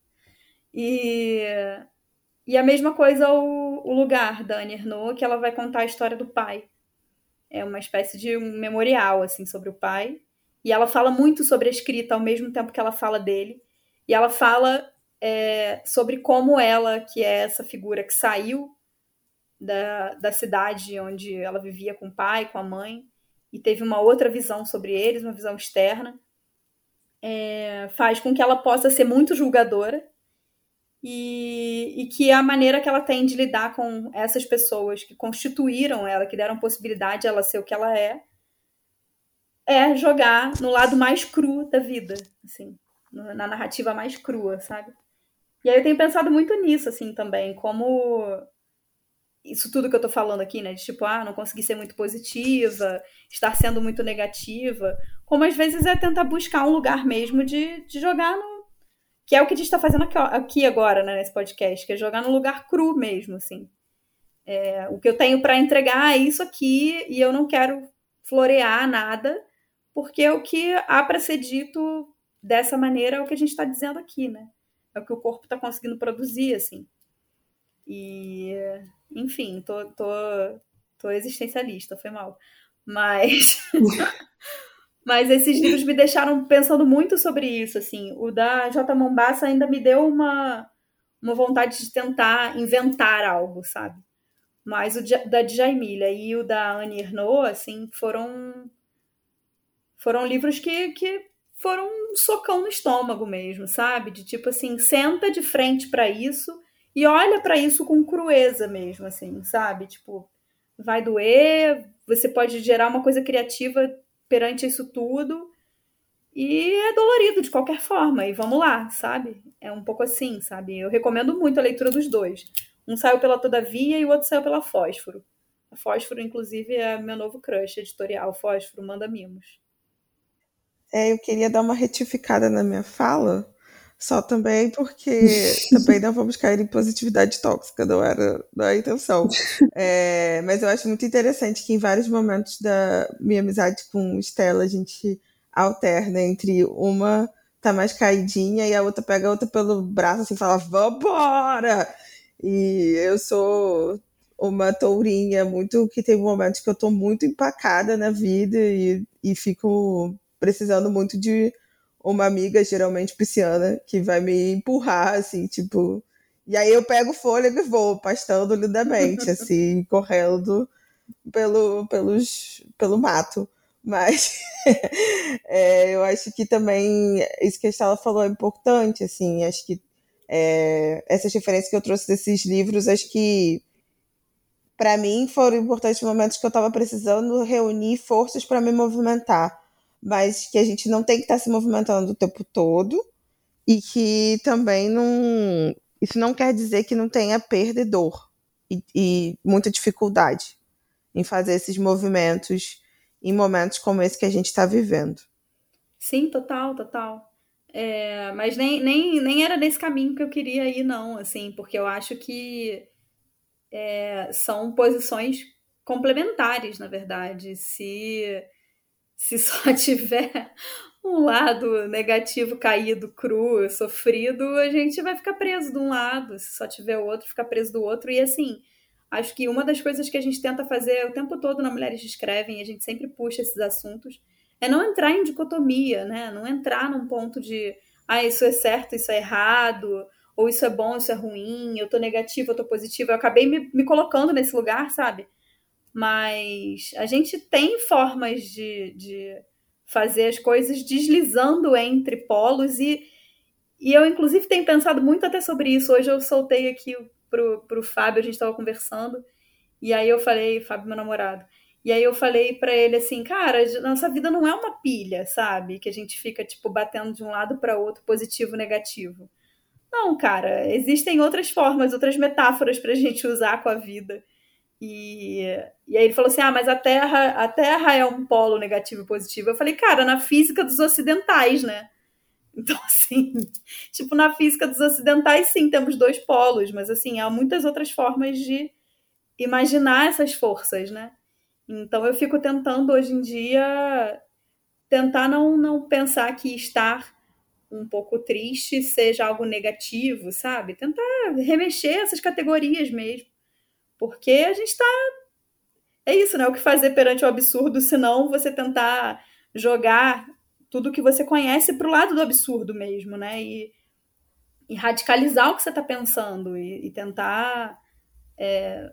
E a mesma coisa o Lugar, da Annie Ernaux, que ela vai contar a história do pai. É uma espécie de um memorial, assim, sobre o pai. E ela fala muito sobre a escrita ao mesmo tempo que ela fala dele. E ela fala... sobre como ela, que é essa figura que saiu da cidade onde ela vivia com o pai, com a mãe, e teve uma outra visão sobre eles, uma visão externa, faz com que ela possa ser muito julgadora e que a maneira que ela tem de lidar com essas pessoas que constituíram ela, que deram possibilidade a ela ser o que ela é jogar no lado mais cru da vida, assim, na narrativa mais crua, sabe? E aí eu tenho pensado muito nisso, assim, também, como isso tudo que eu tô falando aqui, né, de tipo, não conseguir ser muito positiva, estar sendo muito negativa, como às vezes é tentar buscar um lugar mesmo de jogar no... que é o que a gente tá fazendo aqui agora, né, nesse podcast, que é jogar no lugar cru mesmo, assim. O que eu tenho pra entregar é isso aqui, e eu não quero florear nada, porque é o que há pra ser dito dessa maneira é o que a gente tá dizendo aqui, né? É o que o corpo tá conseguindo produzir, assim. E... enfim, tô existencialista, foi mal. Mas esses livros me deixaram pensando muito sobre isso, assim. O da J. Mombaça ainda me deu uma vontade de tentar inventar algo, sabe? Mas o da Djamila e o da Annie Ernaux, assim, foram livros que foram um socão no estômago mesmo, sabe? De tipo assim, senta de frente pra isso e olha pra isso com crueza mesmo, assim, sabe? Tipo, vai doer, você pode gerar uma coisa criativa perante isso tudo, e é dolorido de qualquer forma, e vamos lá, sabe? É um pouco assim, sabe? Eu recomendo muito a leitura dos dois. Um saiu pela Todavia e o outro saiu pela Fósforo. A Fósforo, inclusive, é meu novo crush editorial. Fósforo, manda mimos. Eu queria dar uma retificada na minha fala, só também porque também não vamos cair em positividade tóxica, não era a intenção. Mas eu acho muito interessante que em vários momentos da minha amizade com Estela, a gente alterna entre uma tá mais caidinha e a outra pega a outra pelo braço assim, fala, vambora! E eu sou uma tourinha muito, que tem momentos que eu tô muito empacada na vida e fico precisando muito de uma amiga, geralmente pisciana, que vai me empurrar, assim, tipo... E aí eu pego o fôlego e vou, pastando lindamente, assim, correndo pelo mato. Mas eu acho que também isso que a Estela falou é importante, assim, acho que essas referências que eu trouxe desses livros, acho que para mim foram importantes momentos que eu estava precisando reunir forças para me movimentar. Mas que a gente não tem que estar se movimentando o tempo todo e que também não... Isso não quer dizer que não tenha perda e dor e muita dificuldade em fazer esses movimentos em momentos como esse que a gente está vivendo. Sim, total, total. Mas nem era nesse caminho que eu queria ir, não, assim, porque eu acho que são posições complementares, na verdade. Se só tiver um lado negativo, caído, cru, sofrido, a gente vai ficar preso de um lado. Se só tiver o outro, fica preso do outro. E assim, acho que uma das coisas que a gente tenta fazer o tempo todo na Mulheres que Escrevem, e a gente sempre puxa esses assuntos, é não entrar em dicotomia, né? Não entrar num ponto de, isso é certo, isso é errado, ou isso é bom, isso é ruim, eu tô negativa, eu tô positiva. Eu acabei me colocando nesse lugar, sabe? Mas a gente tem formas de fazer as coisas deslizando entre polos e eu, inclusive, tenho pensado muito até sobre isso. Hoje eu soltei aqui pro Fábio, a gente estava conversando, e aí eu falei, Fábio, meu namorado, e aí eu falei para ele assim, cara, nossa vida não é uma pilha, sabe? Que a gente fica, tipo, batendo de um lado para outro, positivo, negativo. Não, cara, existem outras formas, outras metáforas pra gente usar com a vida. E aí ele falou assim, mas a Terra é um polo negativo e positivo. Eu falei, cara, na física dos ocidentais, né? Então, assim, tipo, na física dos ocidentais, sim, temos dois polos, mas, assim, há muitas outras formas de imaginar essas forças, né? Então, eu fico tentando, hoje em dia, tentar não pensar que estar um pouco triste seja algo negativo, sabe? Tentar remexer essas categorias mesmo. Porque a gente tá... É isso, né? O que fazer perante o absurdo, senão você tentar jogar tudo que você conhece pro lado do absurdo mesmo, né? E radicalizar o que você tá pensando e tentar,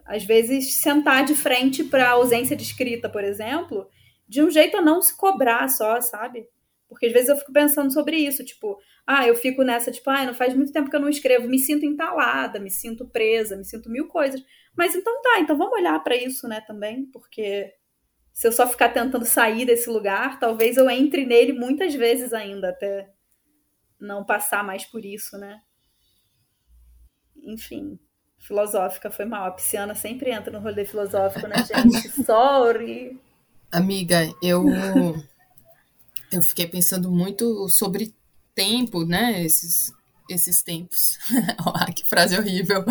às vezes, sentar de frente pra ausência de escrita, por exemplo, de um jeito a não se cobrar só, sabe? Porque Porque às vezes eu fico pensando sobre isso, tipo, eu fico nessa, tipo, não faz muito tempo que eu não escrevo, me sinto entalada, me sinto presa, me sinto mil coisas. Mas então tá, então vamos olhar pra isso, né, também, porque se eu só ficar tentando sair desse lugar, talvez eu entre nele muitas vezes ainda, até não passar mais por isso, né. Enfim, filosófica, foi mal. A pisciana sempre entra no rolê filosófico, né, gente? Sorry! Amiga, eu fiquei pensando muito sobre tempo, né? Esses tempos. Que frase horrível.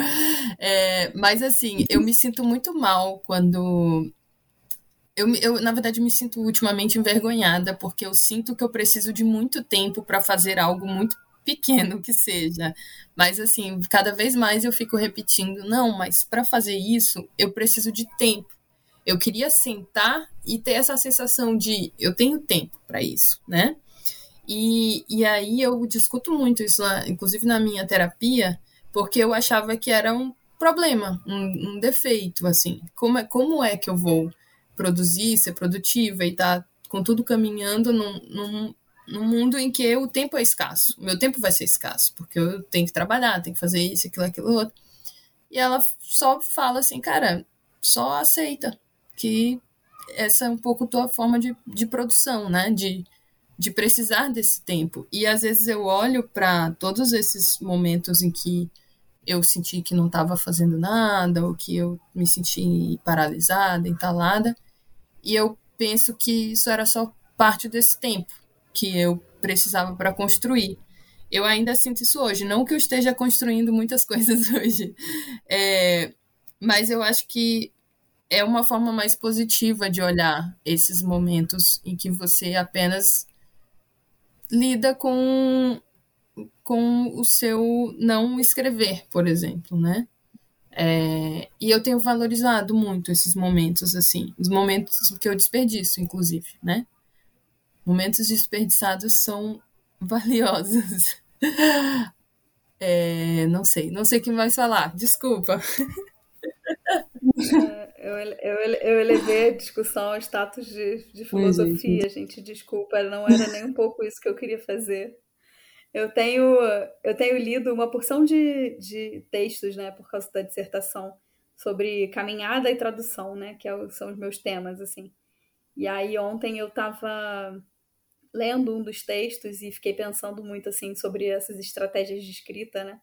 Mas, assim, eu me sinto muito mal quando... Eu, na verdade, me sinto ultimamente envergonhada, porque eu sinto que eu preciso de muito tempo para fazer algo muito pequeno que seja, mas assim, cada vez mais eu fico repetindo, não, mas para fazer isso, eu preciso de tempo, eu queria sentar e ter essa sensação de, eu tenho tempo para isso, né, e aí eu discuto muito isso, inclusive na minha terapia, porque eu achava que era um problema, um defeito, assim, como é que eu vou produzir, ser produtiva e tá com tudo caminhando num mundo em que o tempo é escasso. Meu tempo vai ser escasso, porque eu tenho que trabalhar, tenho que fazer isso, aquilo, aquilo, outro. E ela só fala assim, cara, só aceita que essa é um pouco tua forma de produção, né? De precisar desse tempo. E às vezes eu olho para todos esses momentos em que eu senti que não estava fazendo nada, ou que eu me senti paralisada, entalada, e eu penso que isso era só parte desse tempo que eu precisava para construir. Eu ainda sinto isso hoje, não que eu esteja construindo muitas coisas hoje, mas eu acho que é uma forma mais positiva de olhar esses momentos em que você apenas lida com o seu não escrever, por exemplo, né? E eu tenho valorizado muito esses momentos, assim, os momentos que eu desperdiço, inclusive, né? Momentos desperdiçados são valiosos. Não sei o que mais falar, desculpa. Eu elevei a discussão ao status de filosofia, gente, desculpa, não era nem um pouco isso que eu queria fazer. Eu tenho lido uma porção de textos, né, por causa da dissertação, sobre caminhada e tradução, né, que são os meus temas, assim. E aí ontem eu estava lendo um dos textos e fiquei pensando muito, assim, sobre essas estratégias de escrita, né?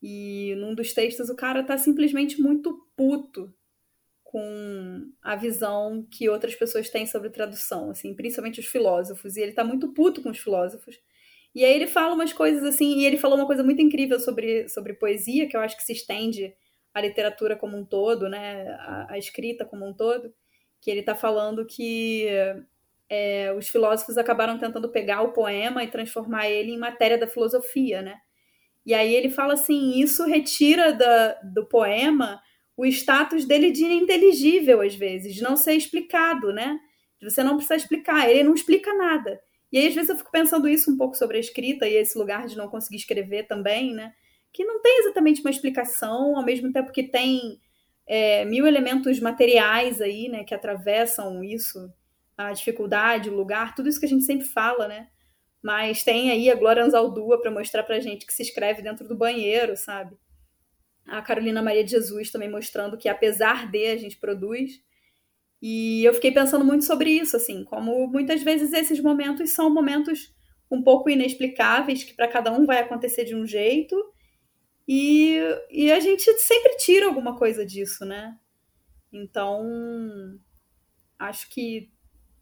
E num dos textos o cara tá simplesmente muito puto com a visão que outras pessoas têm sobre tradução, assim, principalmente os filósofos. E ele tá muito puto com os filósofos. E aí ele fala umas coisas assim, e ele falou uma coisa muito incrível sobre poesia, que eu acho que se estende à literatura como um todo, né, à escrita como um todo, que ele tá falando que os filósofos acabaram tentando pegar o poema e transformar ele em matéria da filosofia, né? E aí ele fala assim, isso retira do poema o status dele de ininteligível, às vezes, de não ser explicado, né? De você não precisar explicar, ele não explica nada. E aí, às vezes, eu fico pensando isso um pouco sobre a escrita e esse lugar de não conseguir escrever também, né? Que não tem exatamente uma explicação, ao mesmo tempo que tem mil elementos materiais aí, né? Que atravessam isso, a dificuldade, o lugar, tudo isso que a gente sempre fala, né? Mas tem aí a Glória Anzaldúa para mostrar pra gente que se escreve dentro do banheiro, sabe? A Carolina Maria de Jesus também mostrando que, apesar de, a gente produz... E eu fiquei pensando muito sobre isso, assim, como muitas vezes esses momentos são momentos um pouco inexplicáveis, que para cada um vai acontecer de um jeito, e a gente sempre tira alguma coisa disso, né? Então, acho que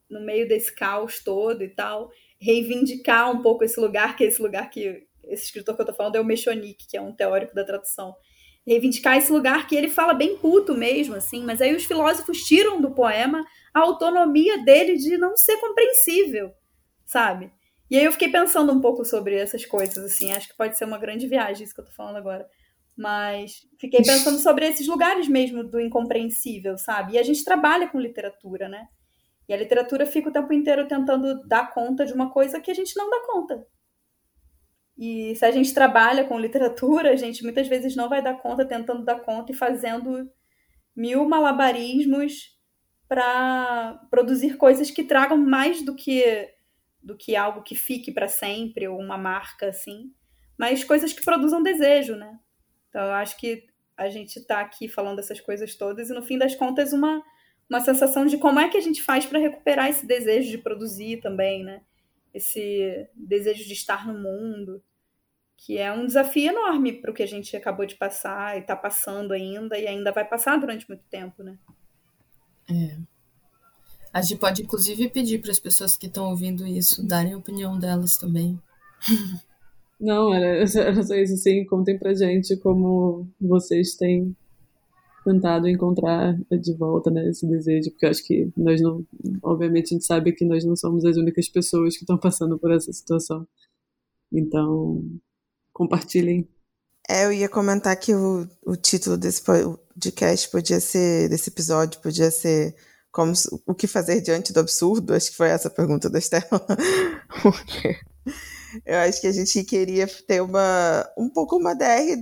no meio desse caos todo e tal, reivindicar um pouco esse lugar que esse escritor que eu tô falando é o Mechonic, que é um teórico da tradução. Reivindicar esse lugar que ele fala bem puto mesmo, assim, mas aí os filósofos tiram do poema a autonomia dele de não ser compreensível, sabe? E aí eu fiquei pensando um pouco sobre essas coisas, assim, acho que pode ser uma grande viagem isso que eu tô falando agora, mas fiquei pensando sobre esses lugares mesmo do incompreensível, sabe? E a gente trabalha com literatura, né? E a literatura fica o tempo inteiro tentando dar conta de uma coisa que a gente não dá conta. E se a gente trabalha com literatura, a gente muitas vezes não vai dar conta, tentando dar conta e fazendo mil malabarismos para produzir coisas que tragam mais do que do que algo que fique para sempre, ou uma marca, assim, mas coisas que produzam desejo, né? Então, eu acho que a gente está aqui falando essas coisas todas e, no fim das contas, uma sensação de como é que a gente faz para recuperar esse desejo de produzir também, né? Esse desejo de estar no mundo, que é um desafio enorme para o que a gente acabou de passar e está passando ainda, e ainda vai passar durante muito tempo, né? É. A gente pode, inclusive, pedir para as pessoas que estão ouvindo isso darem a opinião delas também. Não, era só isso, sim. Contem pra gente como vocês têm tentado encontrar de volta, né, esse desejo, porque eu acho que nós não... Obviamente, a gente sabe que nós não somos as únicas pessoas que estão passando por essa situação. Então, compartilhem. É, eu ia comentar que o título desse podcast podia ser... Desse episódio podia ser... Como, o que fazer diante do absurdo? Acho que foi essa a pergunta da Estela. Porque eu acho que a gente queria ter um pouco uma DR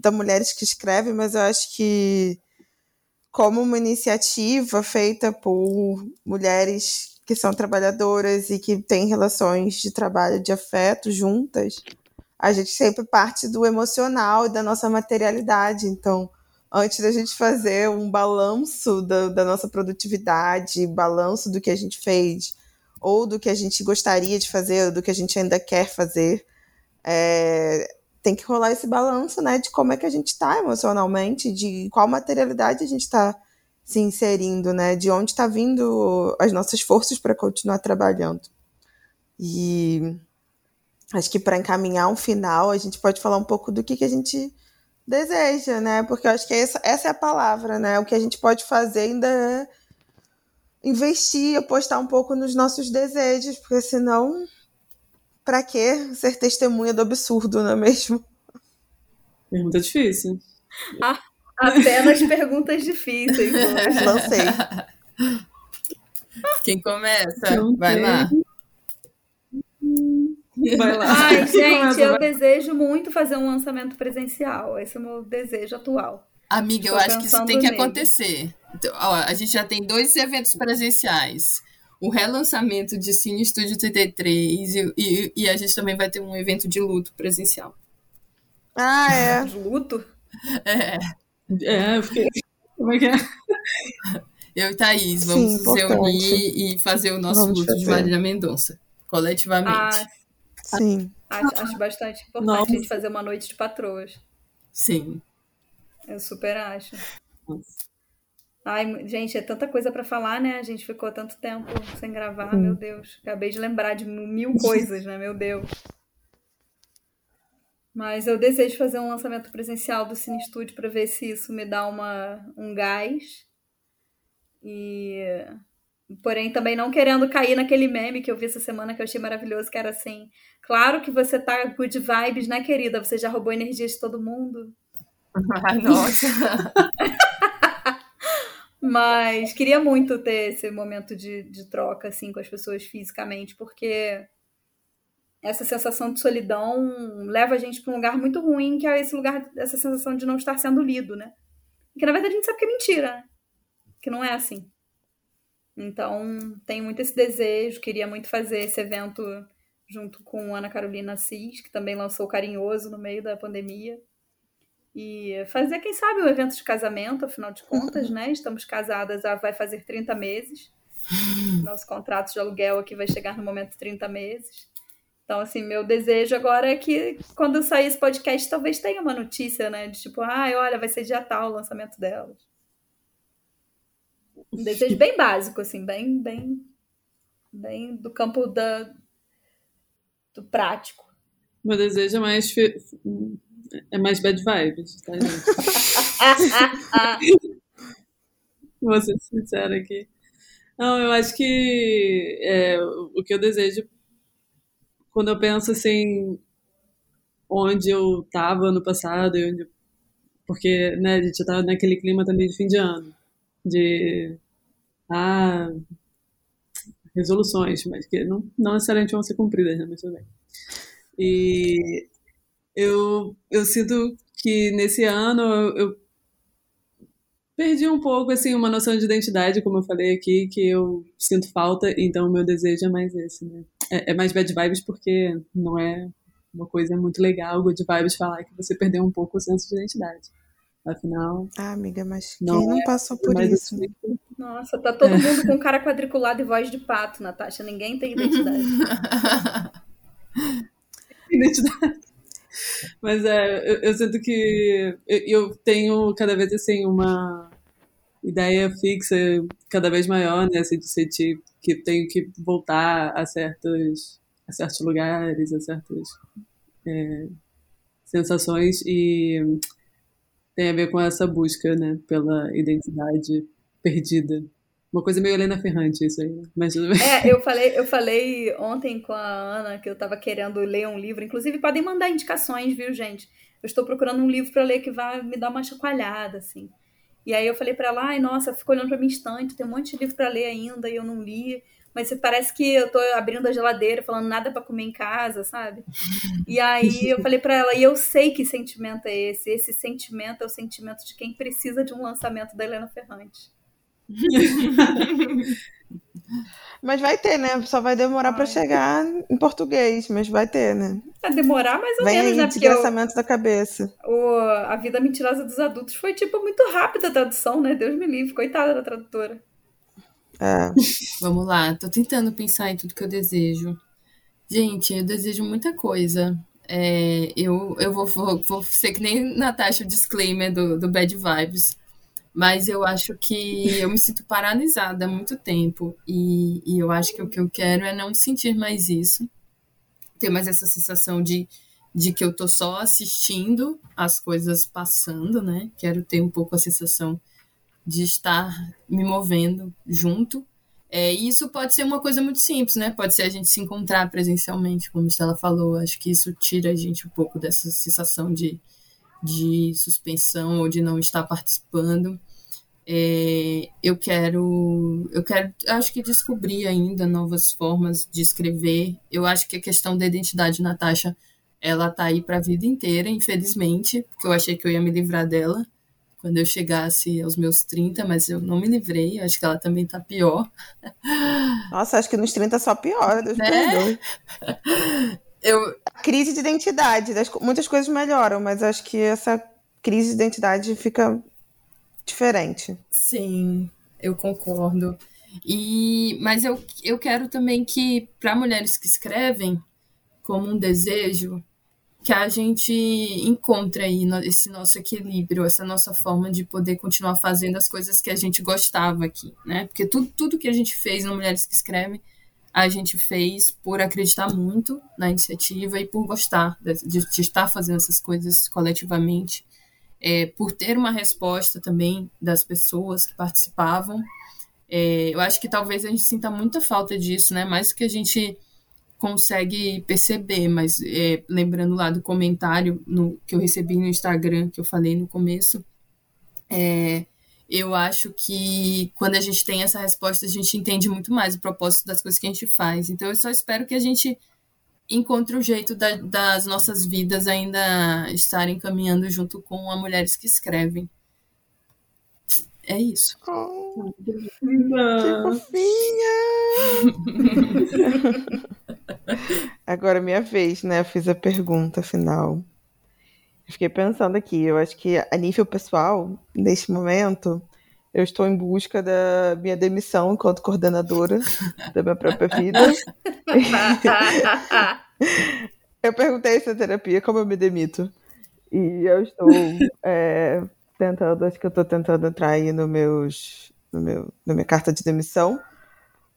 da Mulheres que Escrevem, mas eu acho que como uma iniciativa feita por mulheres que são trabalhadoras e que têm relações de trabalho, de afeto juntas, a gente sempre parte do emocional e da nossa materialidade, então antes da gente fazer um balanço da nossa produtividade, balanço do que a gente fez, ou do que a gente gostaria de fazer, ou do que a gente ainda quer fazer, tem que rolar esse balanço, né, de como é que a gente está emocionalmente, de qual materialidade a gente está se inserindo, né, de onde está vindo as nossas forças para continuar trabalhando. E acho que para encaminhar um final, a gente pode falar um pouco do que a gente... deseja, né? Porque eu acho que essa é a palavra, né? O que a gente pode fazer ainda é investir, apostar um pouco nos nossos desejos, porque senão, pra quê ser testemunha do absurdo, não é mesmo? Pergunta difícil. Apenas perguntas difíceis. Não sei. Quem começa? Vai lá. Vai lá. Ai, gente, eu desejo muito fazer um lançamento presencial. Esse é o meu desejo atual. Amiga, eu acho que isso tem que acontecer. Então, ó, a gente já tem 2 eventos presenciais. O relançamento de Sinistrúdio 33 e a gente também vai ter um evento de luto presencial. Ah, é? De luto? É, porque... Como é que é? Eu e Thaís vamos nos reunir e fazer o nosso luto de Marília Mendonça, coletivamente. Sim. Acho bastante importante a gente fazer uma noite de patroas. Sim. Eu super acho. Ai, gente, é tanta coisa pra falar, né? A gente ficou tanto tempo sem gravar, meu Deus. Acabei de lembrar de 1000 coisas, né? Meu Deus. Mas eu desejo fazer um lançamento presencial do Sinistrúdio pra ver se isso me dá um gás. E... Porém, também não querendo cair naquele meme que eu vi essa semana, que eu achei maravilhoso, que era assim, claro que você tá good vibes, né, querida? Você já roubou energia de todo mundo. Ai, nossa! Mas queria muito ter esse momento de troca, assim, com as pessoas fisicamente, porque essa sensação de solidão leva a gente para um lugar muito ruim, que é esse lugar, essa sensação de não estar sendo lido, né? Que, na verdade, a gente sabe que é mentira, né? Que não é assim. Então, tenho muito esse desejo, queria muito fazer esse evento junto com Ana Carolina Assis, que também lançou Carinhoso no meio da pandemia. E fazer, quem sabe, um evento de casamento, afinal de contas, né? Estamos casadas vai fazer 30 meses. Nosso contrato de aluguel aqui vai chegar no momento 30 meses. Então, assim, meu desejo agora é que quando eu sair esse podcast, talvez tenha uma notícia, né? De tipo, olha, vai ser dia tal o lançamento delas. Um desejo bem básico, assim, bem do campo do prático. Meu desejo é mais bad vibes, tá, gente? Vou ser sincera aqui. Não, eu acho que o que eu desejo, quando eu penso assim, onde eu estava ano passado, porque, né, a gente já estava naquele clima também de fim de ano. De resoluções, mas que não necessariamente vão ser cumpridas, né? Mas tudo bem. E eu sinto que nesse ano eu perdi um pouco, assim, uma noção de identidade, como eu falei aqui, que eu sinto falta, então o meu desejo é mais esse, né? é mais bad vibes porque não é uma coisa muito legal, good vibes, falar que você perdeu um pouco o senso de identidade. Afinal... Ah, amiga, mas quem não passou por isso? Né? Nossa, tá todo mundo com cara quadriculado e voz de pato, Natasha. Ninguém tem identidade. Identidade. Mas eu sinto que eu tenho cada vez assim uma ideia fixa cada vez maior, né? Assim, de sentir que tenho que voltar a certos lugares, a certas sensações, e tem a ver com essa busca, né, pela identidade perdida. Uma coisa meio Elena Ferrante, isso aí, né? Mas tudo bem. Eu falei ontem com a Ana que eu tava querendo ler um livro. Inclusive, podem mandar indicações, viu, gente? Eu estou procurando um livro para ler que vai me dar uma chacoalhada, assim. E aí eu falei para ela, ai, nossa, ficou olhando pra minha estante, tem um monte de livro para ler ainda e eu não li. Mas parece que eu tô abrindo a geladeira, falando nada para comer em casa, sabe? E aí eu falei para ela, e eu sei que sentimento é esse. Esse sentimento é o sentimento de quem precisa de um lançamento da Helena Ferrante. Mas vai ter, né? Só vai demorar para chegar em português, mas vai ter, né? Vai demorar mais ou menos, né? Desgraçamento da cabeça. A Vida Mentirosa dos Adultos foi, tipo, muito rápida a tradução, né? Deus me livre, coitada da tradutora. É. Vamos lá, tô tentando pensar em tudo que eu desejo. Gente, eu desejo muita coisa. Eu vou ser que nem Natasha, o disclaimer do Bad Vibes. Mas eu acho que eu me sinto paralisada há muito tempo. E eu acho que o que eu quero é não sentir mais isso. Ter mais essa sensação de que eu tô só assistindo as coisas passando, né? Quero ter um pouco a sensação de estar me movendo junto. E isso pode ser uma coisa muito simples, né? Pode ser a gente se encontrar presencialmente, como a Estela falou. Acho que isso tira a gente um pouco dessa sensação de suspensão ou de não estar participando. Eu quero, acho que descobrir ainda novas formas de escrever. Eu acho que a questão da identidade, Natasha, ela tá aí para a vida inteira, infelizmente, porque eu achei que eu ia me livrar dela quando eu chegasse aos meus 30, mas eu não me livrei, acho que ela também tá pior. Nossa, acho que nos 30 só piora, Deus me perdoe. A crise de identidade, muitas coisas melhoram, mas acho que essa crise de identidade fica diferente. Sim, eu concordo. Mas eu quero também que, para mulheres que escrevem, como um desejo, que a gente encontre aí esse nosso equilíbrio, essa nossa forma de poder continuar fazendo as coisas que a gente gostava aqui, né? Porque tudo que a gente fez no Mulheres que Escrevem, a gente fez por acreditar muito na iniciativa e por gostar de estar fazendo essas coisas coletivamente, por ter uma resposta também das pessoas que participavam. Eu acho que talvez a gente sinta muita falta disso, né? Mais do que a gente consegue perceber, mas lembrando lá do comentário que eu recebi no Instagram, que eu falei no começo, eu acho que quando a gente tem essa resposta, a gente entende muito mais o propósito das coisas que a gente faz. Então, eu só espero que a gente encontre o jeito das nossas vidas ainda estarem caminhando junto com as mulheres que escrevem. É isso. Oh, que fofinha! Agora, minha vez, né? Eu fiz a pergunta final. Fiquei pensando aqui, eu acho que a nível pessoal, neste momento, eu estou em busca da minha demissão enquanto coordenadora da minha própria vida. Eu perguntei isso na terapia, como eu me demito? E eu estou tentando entrar aí na minha carta de demissão,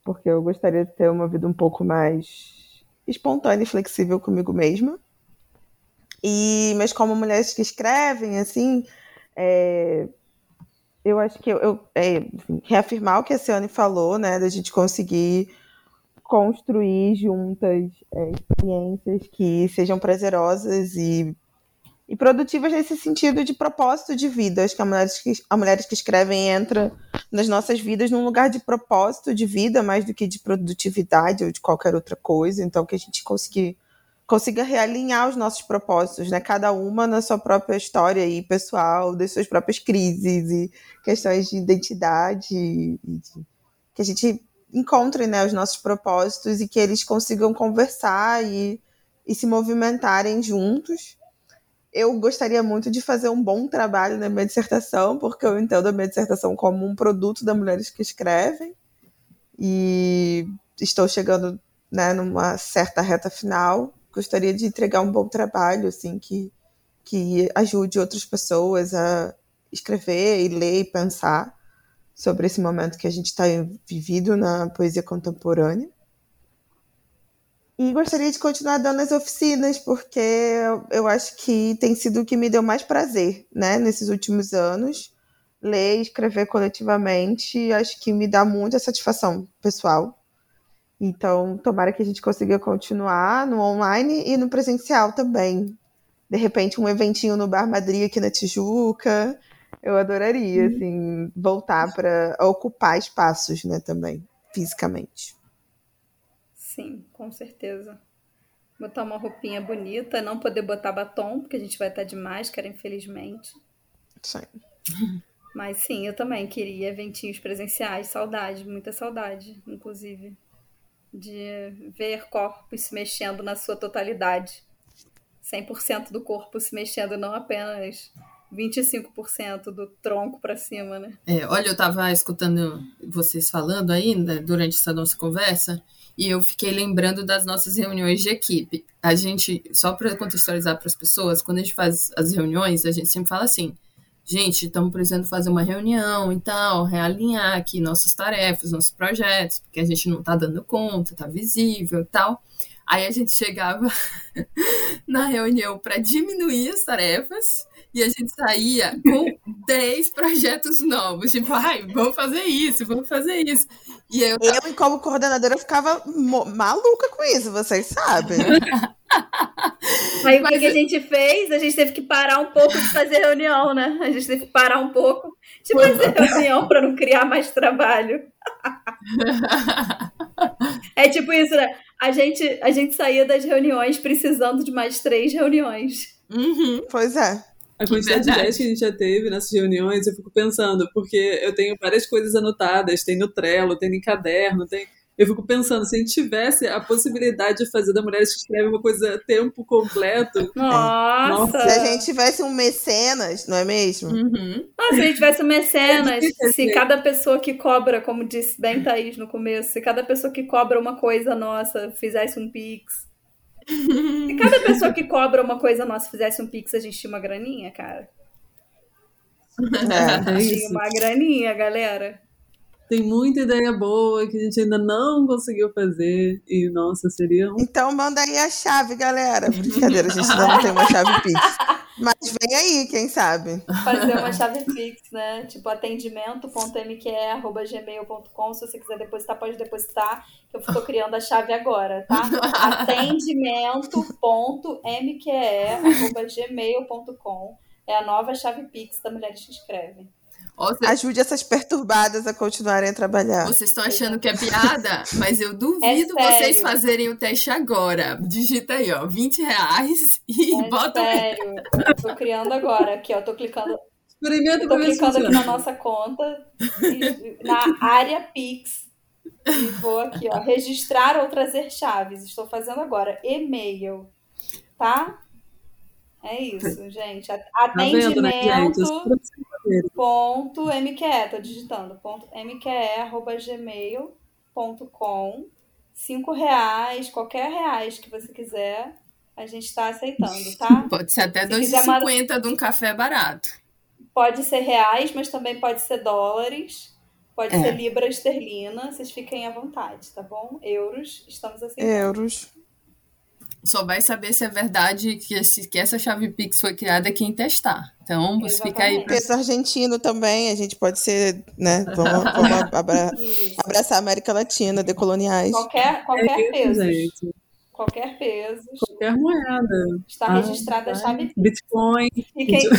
porque eu gostaria de ter uma vida um pouco mais espontânea e flexível comigo mesma. Mas como mulheres que escrevem, assim, eu acho que eu reafirmar o que a Ciane falou, né, da gente conseguir construir juntas experiências que sejam prazerosas e produtivas nesse sentido de propósito de vida. Acho que as mulheres que escrevem entra nas nossas vidas num lugar de propósito de vida, mais do que de produtividade ou de qualquer outra coisa. Então, que a gente consiga realinhar os nossos propósitos, né? Cada uma na sua própria história aí, pessoal, das suas próprias crises e questões de identidade, que a gente encontrem, né, os nossos propósitos e que eles consigam conversar e se movimentarem juntos. Eu gostaria muito de fazer um bom trabalho na minha dissertação, porque eu entendo a minha dissertação como um produto das mulheres que escrevem, e estou chegando, né, numa certa reta final. Gostaria de entregar um bom trabalho, assim, que ajude outras pessoas a escrever e ler e pensar sobre esse momento que a gente está vivido na poesia contemporânea. E gostaria de continuar dando as oficinas, porque eu acho que tem sido o que me deu mais prazer, né, nesses últimos anos. Ler e escrever coletivamente, acho que me dá muita satisfação pessoal. Então, tomara que a gente consiga continuar no online e no presencial também. De repente, um eventinho no Bar Madrid aqui na Tijuca. Eu adoraria, assim, voltar para ocupar espaços, né, também, fisicamente. Sim, com certeza. Botar uma roupinha bonita, não poder botar batom, porque a gente vai estar de máscara, infelizmente. Sim. Mas sim, eu também queria eventinhos presenciais, saudade, muita saudade, inclusive, de ver corpos se mexendo na sua totalidade. 100% do corpo se mexendo, não apenas 25% do tronco para cima, né? É, olha, eu estava escutando vocês falando ainda durante essa nossa conversa e eu fiquei lembrando das nossas reuniões de equipe. A gente, só para contextualizar para as pessoas, quando a gente faz as reuniões, a gente sempre fala assim: gente, estamos precisando fazer uma reunião e tal, realinhar aqui nossas tarefas, nossos projetos, porque a gente não está dando conta, está visível e tal. Aí a gente chegava na reunião para diminuir as tarefas e a gente saía com 10 projetos novos. Tipo, ai, vamos fazer isso, vamos fazer isso. E eu, como coordenadora, ficava maluca com isso, vocês sabem. Aí o que a gente fez? A gente teve que parar um pouco de fazer reunião, né? A gente teve que parar um pouco de fazer reunião para não criar mais trabalho. É tipo isso, né? A gente saía das reuniões precisando de mais 3 reuniões. Uhum, pois é. A quantidade de ideias que a gente já teve nessas reuniões, eu fico pensando, porque eu tenho várias coisas anotadas, tem no Trello, tem em caderno, tem... Eu fico pensando, se a gente tivesse a possibilidade de fazer da Mulheres que Escrevem uma coisa a tempo completo... Nossa! Se a gente tivesse um mecenas, não é mesmo? Uhum. Ah, se a gente tivesse um mecenas, se cada pessoa que cobra, como disse bem Thaís no começo, se cada pessoa que cobra uma coisa nossa fizesse um pix... Se cada pessoa que cobra uma coisa nossa fizesse um pix, a gente tinha uma graninha, cara. É, a gente tinha uma graninha, galera. Tem muita ideia boa que a gente ainda não conseguiu fazer. E, nossa, seria um... Então manda aí a chave, galera. Brincadeira, a gente ainda não tem uma chave Pix. Mas vem aí, quem sabe. Fazer uma chave Pix, né? Tipo, atendimento.mqe@gmail.com. Se você quiser depositar, pode depositar. Eu estou criando a chave agora, tá? atendimento.mqe@gmail.com. É a nova chave Pix da Mulheres que Escrevem. Ajude essas perturbadas a continuarem a trabalhar. Vocês estão achando que é piada? Mas eu duvido vocês fazerem o teste agora. Digita aí, ó, R$20 e bota... Sério, eu tô criando agora aqui, ó, tô clicando... Tô clicando aqui na nossa conta, na área Pix, e vou aqui, ó, registrar ou trazer chaves. Estou fazendo agora, e-mail, tá? É isso, gente. Atendimento.mqe, tô digitando, .mqe@gmail.com. R$5, qualquer reais que você quiser, a gente tá aceitando, tá? Pode ser até $2,50 de um café barato. Pode ser reais, mas também pode ser dólares, pode ser libra esterlina, vocês fiquem à vontade, tá bom? Euros, estamos aceitando. Euros. Só vai saber se é verdade que essa chave Pix foi criada quem testar. Então, você fica aí... Peso argentino também, a gente pode ser, né? Vamos abraçar a América Latina, decoloniais. Qualquer peso. Gente. Qualquer peso. Qualquer moeda. Está registrada a chave Pix. Bitcoin.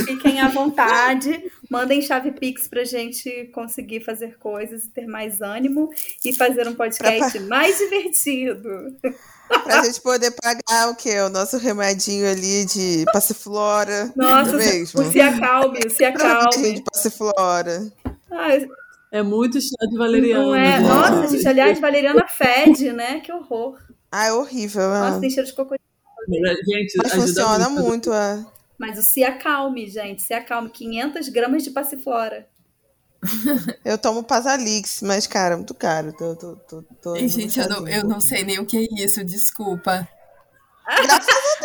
Fiquem à vontade. Mandem chave Pix pra gente conseguir fazer coisas, ter mais ânimo e fazer um podcast mais divertido. Pra gente poder pagar o quê? O nosso remedinho ali de passiflora. Nossa, mesmo. Se acalme. Pra gente, passiflora. Ah, É muito chá de valeriana. Não é? Nossa, gente, aliás, valeriana fede, né? Que horror. Ah, é horrível. É. Nossa, tem cheiro de cocô. Mas funciona muito, é. Mas o Se Acalme, gente, Se Acalme. 500 gramas de passiflora. Eu tomo Pasalix, mas, cara, é muito caro. Tô e, gente, eu não sei nem o que é isso, desculpa. Graças a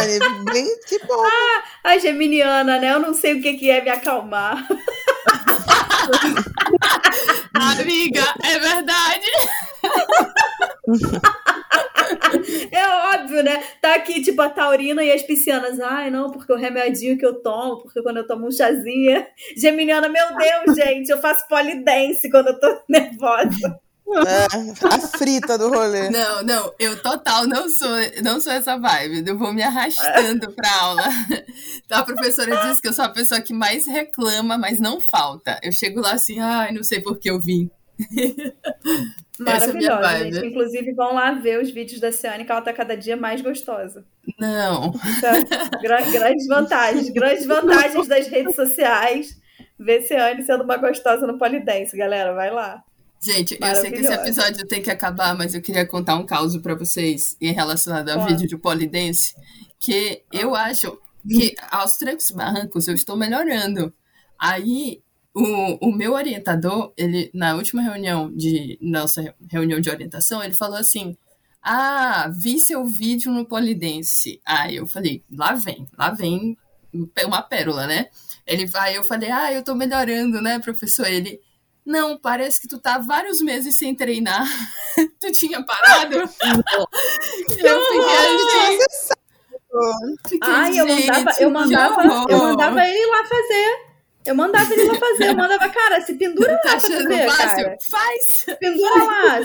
Deus, bem, que bom. Ah, a geminiana, né? Eu não sei o que é me acalmar. Amiga, é verdade. É óbvio, né? Tá aqui, tipo, a taurina e as piscianas. Ai, não, porque o remedinho que eu tomo, porque quando eu tomo um chazinho... Geminiana, meu Deus, gente, eu faço polidense quando eu tô nervosa. É, a frita do rolê. Não, não, eu total não sou essa vibe. Eu vou me arrastando pra aula. A professora diz que eu sou a pessoa que mais reclama, mas não falta. Eu chego lá assim, ai, não sei por que eu vim. Maravilhosa, é gente. Inclusive, vão lá ver os vídeos da Ciane, que ela tá cada dia mais gostosa. Não. Então, grandes vantagens das redes sociais. Ver Ciane sendo uma gostosa no polidense, galera, vai lá. Gente, eu sei que esse episódio tem que acabar, mas eu queria contar um caso pra vocês em relacionado ao vídeo de polidense, que eu acho que aos trancos e barrancos eu estou melhorando. Aí, o meu orientador, ele, na última reunião de nossa reunião de orientação, ele falou assim, vi seu vídeo no polidense. Aí eu falei, lá vem uma pérola, né? Ele vai, eu falei, eu tô melhorando, né, professor? Ele... Não, parece que tu tá há vários meses sem treinar. Tu tinha parado? Eu mandava ele lá fazer. Eu mandava, cara, se pendura lá pra tu ver, cara. Faz.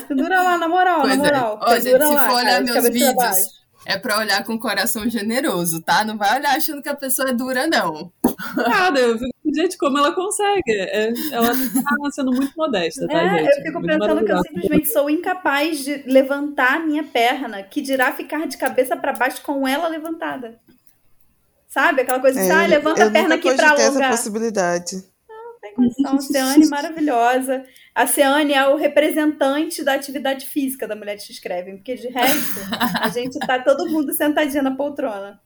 Pendura lá, na moral. Ó, gente, se for olhar meus vídeos, é pra olhar com o coração generoso, tá? Não vai olhar achando que a pessoa é dura, não. Cara, eu vi. Gente, como ela consegue? Ela tá sendo muito modesta, tá, gente? Eu fico pensando que eu simplesmente sou incapaz de levantar a minha perna, que dirá ficar de cabeça pra baixo com ela levantada. Sabe? Aquela coisa de, levanta a perna aqui pra alongar. Eu nunca cogitei essa possibilidade. Não tem condição. A Ciane maravilhosa. A Ciane é o representante da atividade física da Mulheres que Escrevem, porque de resto, a gente tá todo mundo sentadinha na poltrona.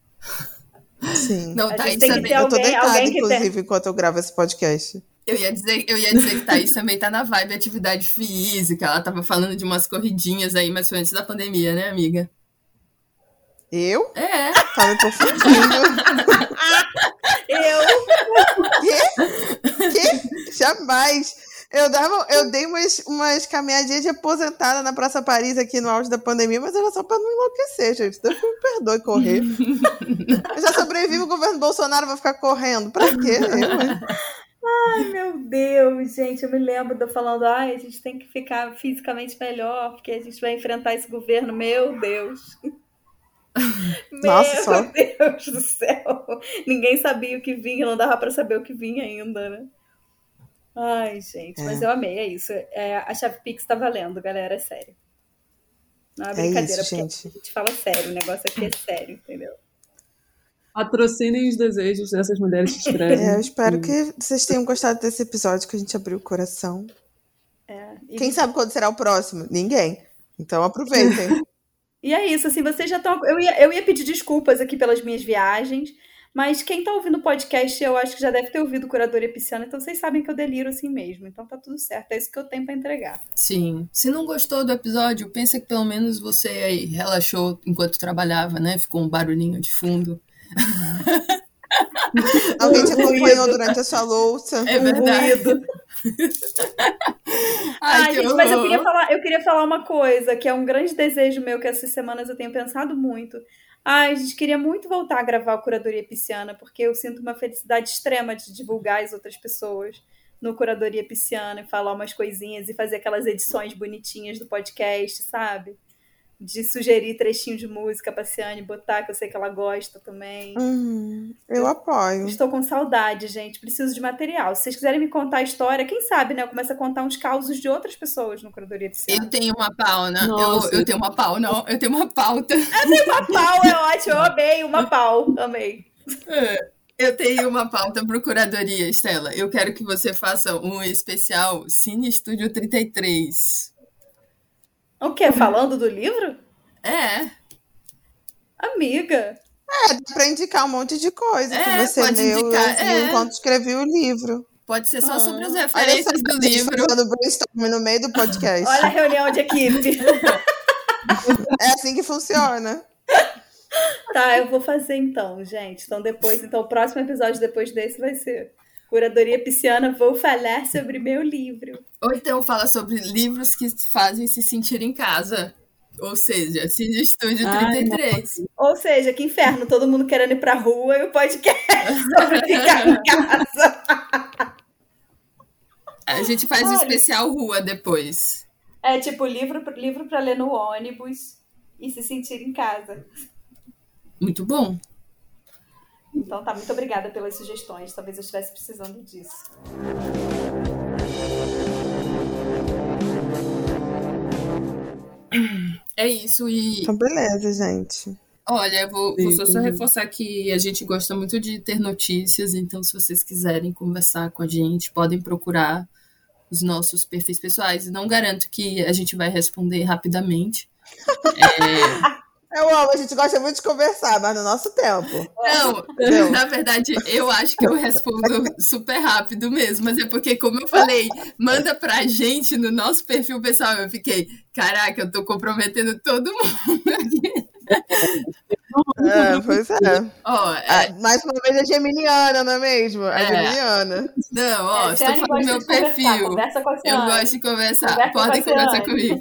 Sim. Não, Thaís também. Eu tô deitada, inclusive, enquanto eu gravo esse podcast. Eu ia dizer que Thaís também tá na vibe atividade física. Ela tava falando de umas corridinhas aí, mas foi antes da pandemia, né, amiga? Eu? É. Tava me confundindo. Que? Jamais. Eu dei umas caminhadinhas de aposentada na Praça Paris aqui no auge da pandemia, mas era só pra não enlouquecer, gente. Deus me perdoe correr. Eu já sobrevivo o governo Bolsonaro, vai ficar correndo. Pra quê? Ai, meu Deus, gente. Eu me lembro de eu falando, a gente tem que ficar fisicamente melhor, porque a gente vai enfrentar esse governo. Meu Deus. Nossa, meu Deus do céu. Ninguém sabia o que vinha, não dava pra saber o que vinha ainda, né? Ai, gente, mas eu amei, é isso. A Chave Pix tá valendo, galera, é sério. Não é brincadeira, isso, gente. A gente fala sério, o negócio aqui é sério, entendeu? Patrocinem os desejos dessas mulheres que escrevem. Eu espero que vocês tenham gostado desse episódio, que a gente abriu o coração. Quem sabe quando será o próximo? Ninguém. Então aproveitem. E é isso, assim, vocês já estão... Eu ia pedir desculpas aqui pelas minhas viagens, mas quem tá ouvindo o podcast, eu acho que já deve ter ouvido Curadoria Pisciana, então vocês sabem que eu deliro assim mesmo. Então tá tudo certo, é isso que eu tenho pra entregar. Sim. Se não gostou do episódio, pensa que pelo menos você aí relaxou enquanto trabalhava, né? Ficou um barulhinho de fundo. Alguém te acompanhou durante a sua louça. É verdade. Ai, gente, mas eu queria falar uma coisa, que é um grande desejo meu, que essas semanas eu tenho pensado muito. Ai, gente, queria muito voltar a gravar o Curadoria Pisciana, porque eu sinto uma felicidade extrema de divulgar as outras pessoas no Curadoria Pisciana e falar umas coisinhas e fazer aquelas edições bonitinhas do podcast, sabe? De sugerir trechinho de música pra Ciane botar, que eu sei que ela gosta também. Eu apoio. Estou com saudade, gente. Preciso de material. Se vocês quiserem me contar a história, quem sabe, né? Eu começo a contar uns causos de outras pessoas no Curadoria Pisciana. Eu tenho uma pauta. É ótimo. Eu amei. Uma pau. Amei. É. Eu tenho uma pauta procuradoria, Estela. Eu quero que você faça um especial Sinistrúdio 33. O quê? Falando do livro? É. Amiga. É, dá pra indicar um monte de coisa que você leu enquanto escrevia o livro. Pode ser só sobre as referências do livro. Fazendo brainstorm no meio do podcast. Olha a reunião de equipe. É assim que funciona. Tá, eu vou fazer então, gente. Então, depois, o próximo episódio depois desse vai ser Curadoria Pisciana, vou falar sobre meu livro. Ou então fala sobre livros que fazem se sentir em casa. Ou seja, Sinistrúdio 33. Não. Ou seja, que inferno, todo mundo querendo ir pra rua e o podcast sobre ficar em casa. A gente faz um especial rua depois. É tipo livro pra ler no ônibus e se sentir em casa. Muito bom. Então tá, muito obrigada pelas sugestões. Talvez eu estivesse precisando disso. É isso, e... Então beleza, gente. Olha, eu vou só reforçar que a gente gosta muito de ter notícias, então se vocês quiserem conversar com a gente, podem procurar os nossos perfis pessoais. Não garanto que a gente vai responder rapidamente. Eu amo, a gente gosta muito de conversar, mas no nosso tempo. Não, na verdade, eu acho que eu respondo super rápido mesmo, mas é porque, como eu falei, manda pra gente no nosso perfil pessoal, eu fiquei, caraca, eu tô comprometendo todo mundo aqui. Pois é. Mais uma vez a geminiana, não é mesmo? Geminiana. Não, estou falando do meu perfil. Conversa com a Ciane. Eu gosto de conversar. Podem conversar comigo.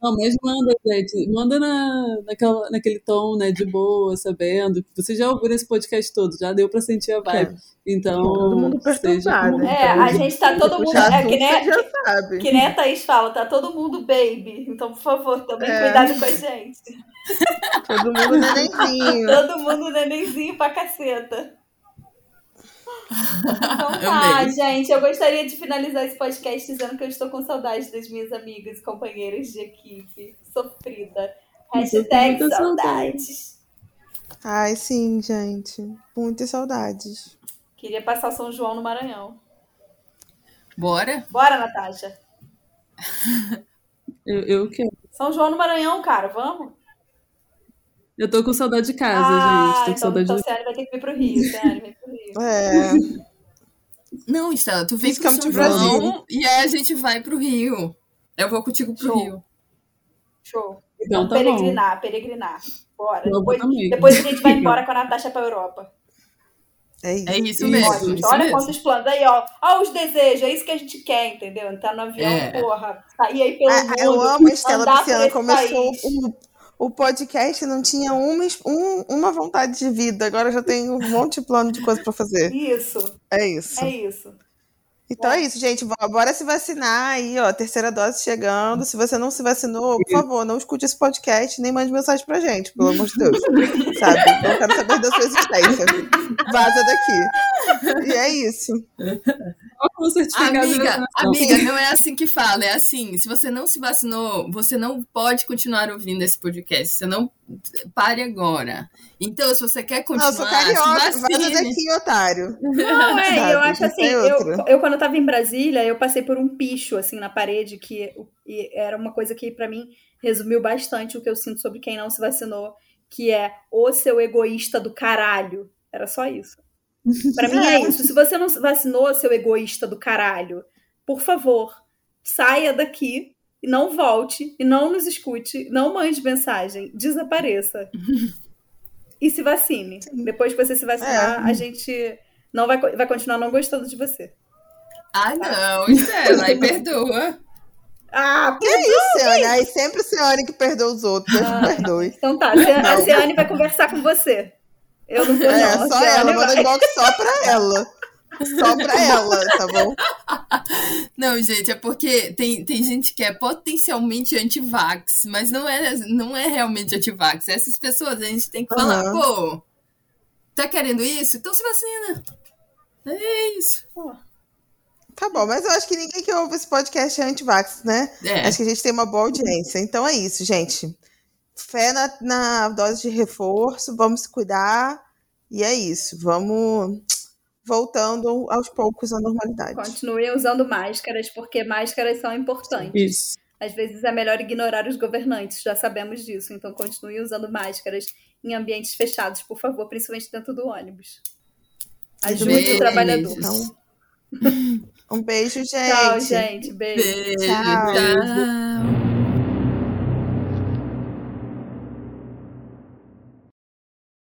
Não, mas manda, gente. Manda naquele tom, né, de boa, sabendo. Vocês já ouviram esse podcast todo, já deu pra sentir a vibe. Então, todo mundo perturbado. A gente tá todo mundo... que nem a Thaís fala, tá todo mundo baby. Então, por favor, também cuidado com a gente. Todo mundo nenenzinho. Todo mundo nenenzinho pra caceta. Então tá, gente, eu gostaria de finalizar esse podcast dizendo que eu estou com saudade das minhas amigas e companheiras de equipe sofrida. # saudades. Ai, sim, gente, muitas saudades. Queria passar São João no Maranhão. Bora, Natasha. Eu quero São João no Maranhão, cara, vamos? Eu tô com saudade de casa, gente. Tô com saudade de... Sério, vai ter que vir pro Rio, Não, Estela, tu vem pro São João e aí a gente vai pro Rio. Eu vou contigo pro Rio. Show. Então, tá peregrinar. Bora. Depois a gente vai embora com a Natasha pra Europa. É isso mesmo. Olha, isso olha mesmo. Quantos planos. Aí, ó os desejos. É isso que a gente quer, entendeu? Entrar no avião, porra. Sair aí pelo mundo. Eu amo a Estela Pisciana. Começou o podcast não tinha uma vontade de vida. Agora eu já tenho um monte de plano de coisa para fazer. É isso. Então é isso, gente. Bora se vacinar aí, ó. 3ª dose chegando. Se você não se vacinou, por favor, não escute esse podcast nem mande mensagem pra gente, pelo amor de Deus. Sabe? Não quero saber da sua existência. Vaza daqui. E é isso. Amiga, não é assim que fala. É assim, se você não se vacinou, você não pode continuar ouvindo esse podcast. Você não pare agora. Então, se você quer continuar... Não, eu sou carioca. Vaza daqui, otário. Não, eu acho assim... Eu, quando eu tava em Brasília, eu passei por um picho, assim, na parede, que era uma coisa que, pra mim, resumiu bastante o que eu sinto sobre quem não se vacinou, que é o seu egoísta do caralho. Era só isso. Pra mim é isso. Se você não se vacinou, seu egoísta do caralho, por favor, saia daqui e não volte, e não nos escute, não mande mensagem, desapareça. E se vacine. Sim. Depois que você se vacinar, a gente não vai continuar não gostando de você. Ah, não, Estela, aí perdoa. Que isso, Ciane? Aí sempre a Ciane que perdoa os outros, mas perdoe. Então tá, a Ciane vai conversar com você. Eu não vou não. Só ela, manda inbox só pra ela. Só pra ela, tá bom? Não, gente, é porque tem gente que é potencialmente anti-vax, mas não é realmente anti-vax. Essas pessoas a gente tem que falar, pô, tá querendo isso? Então se vacina. É isso, pô. Tá bom, mas eu acho que ninguém que ouve esse podcast é anti-vax, né? Acho que a gente tem uma boa audiência. Então é isso, gente. fé na dose de reforço, vamos se cuidar, e é isso, vamos voltando aos poucos à normalidade. Continue usando máscaras, porque máscaras são importantes. Isso. Às vezes é melhor ignorar os governantes, já sabemos disso, então continue usando máscaras em ambientes fechados, por favor, principalmente dentro do ônibus. Ajude o trabalhador. Então, um beijo, gente. Tchau, gente. Beijo. Tchau.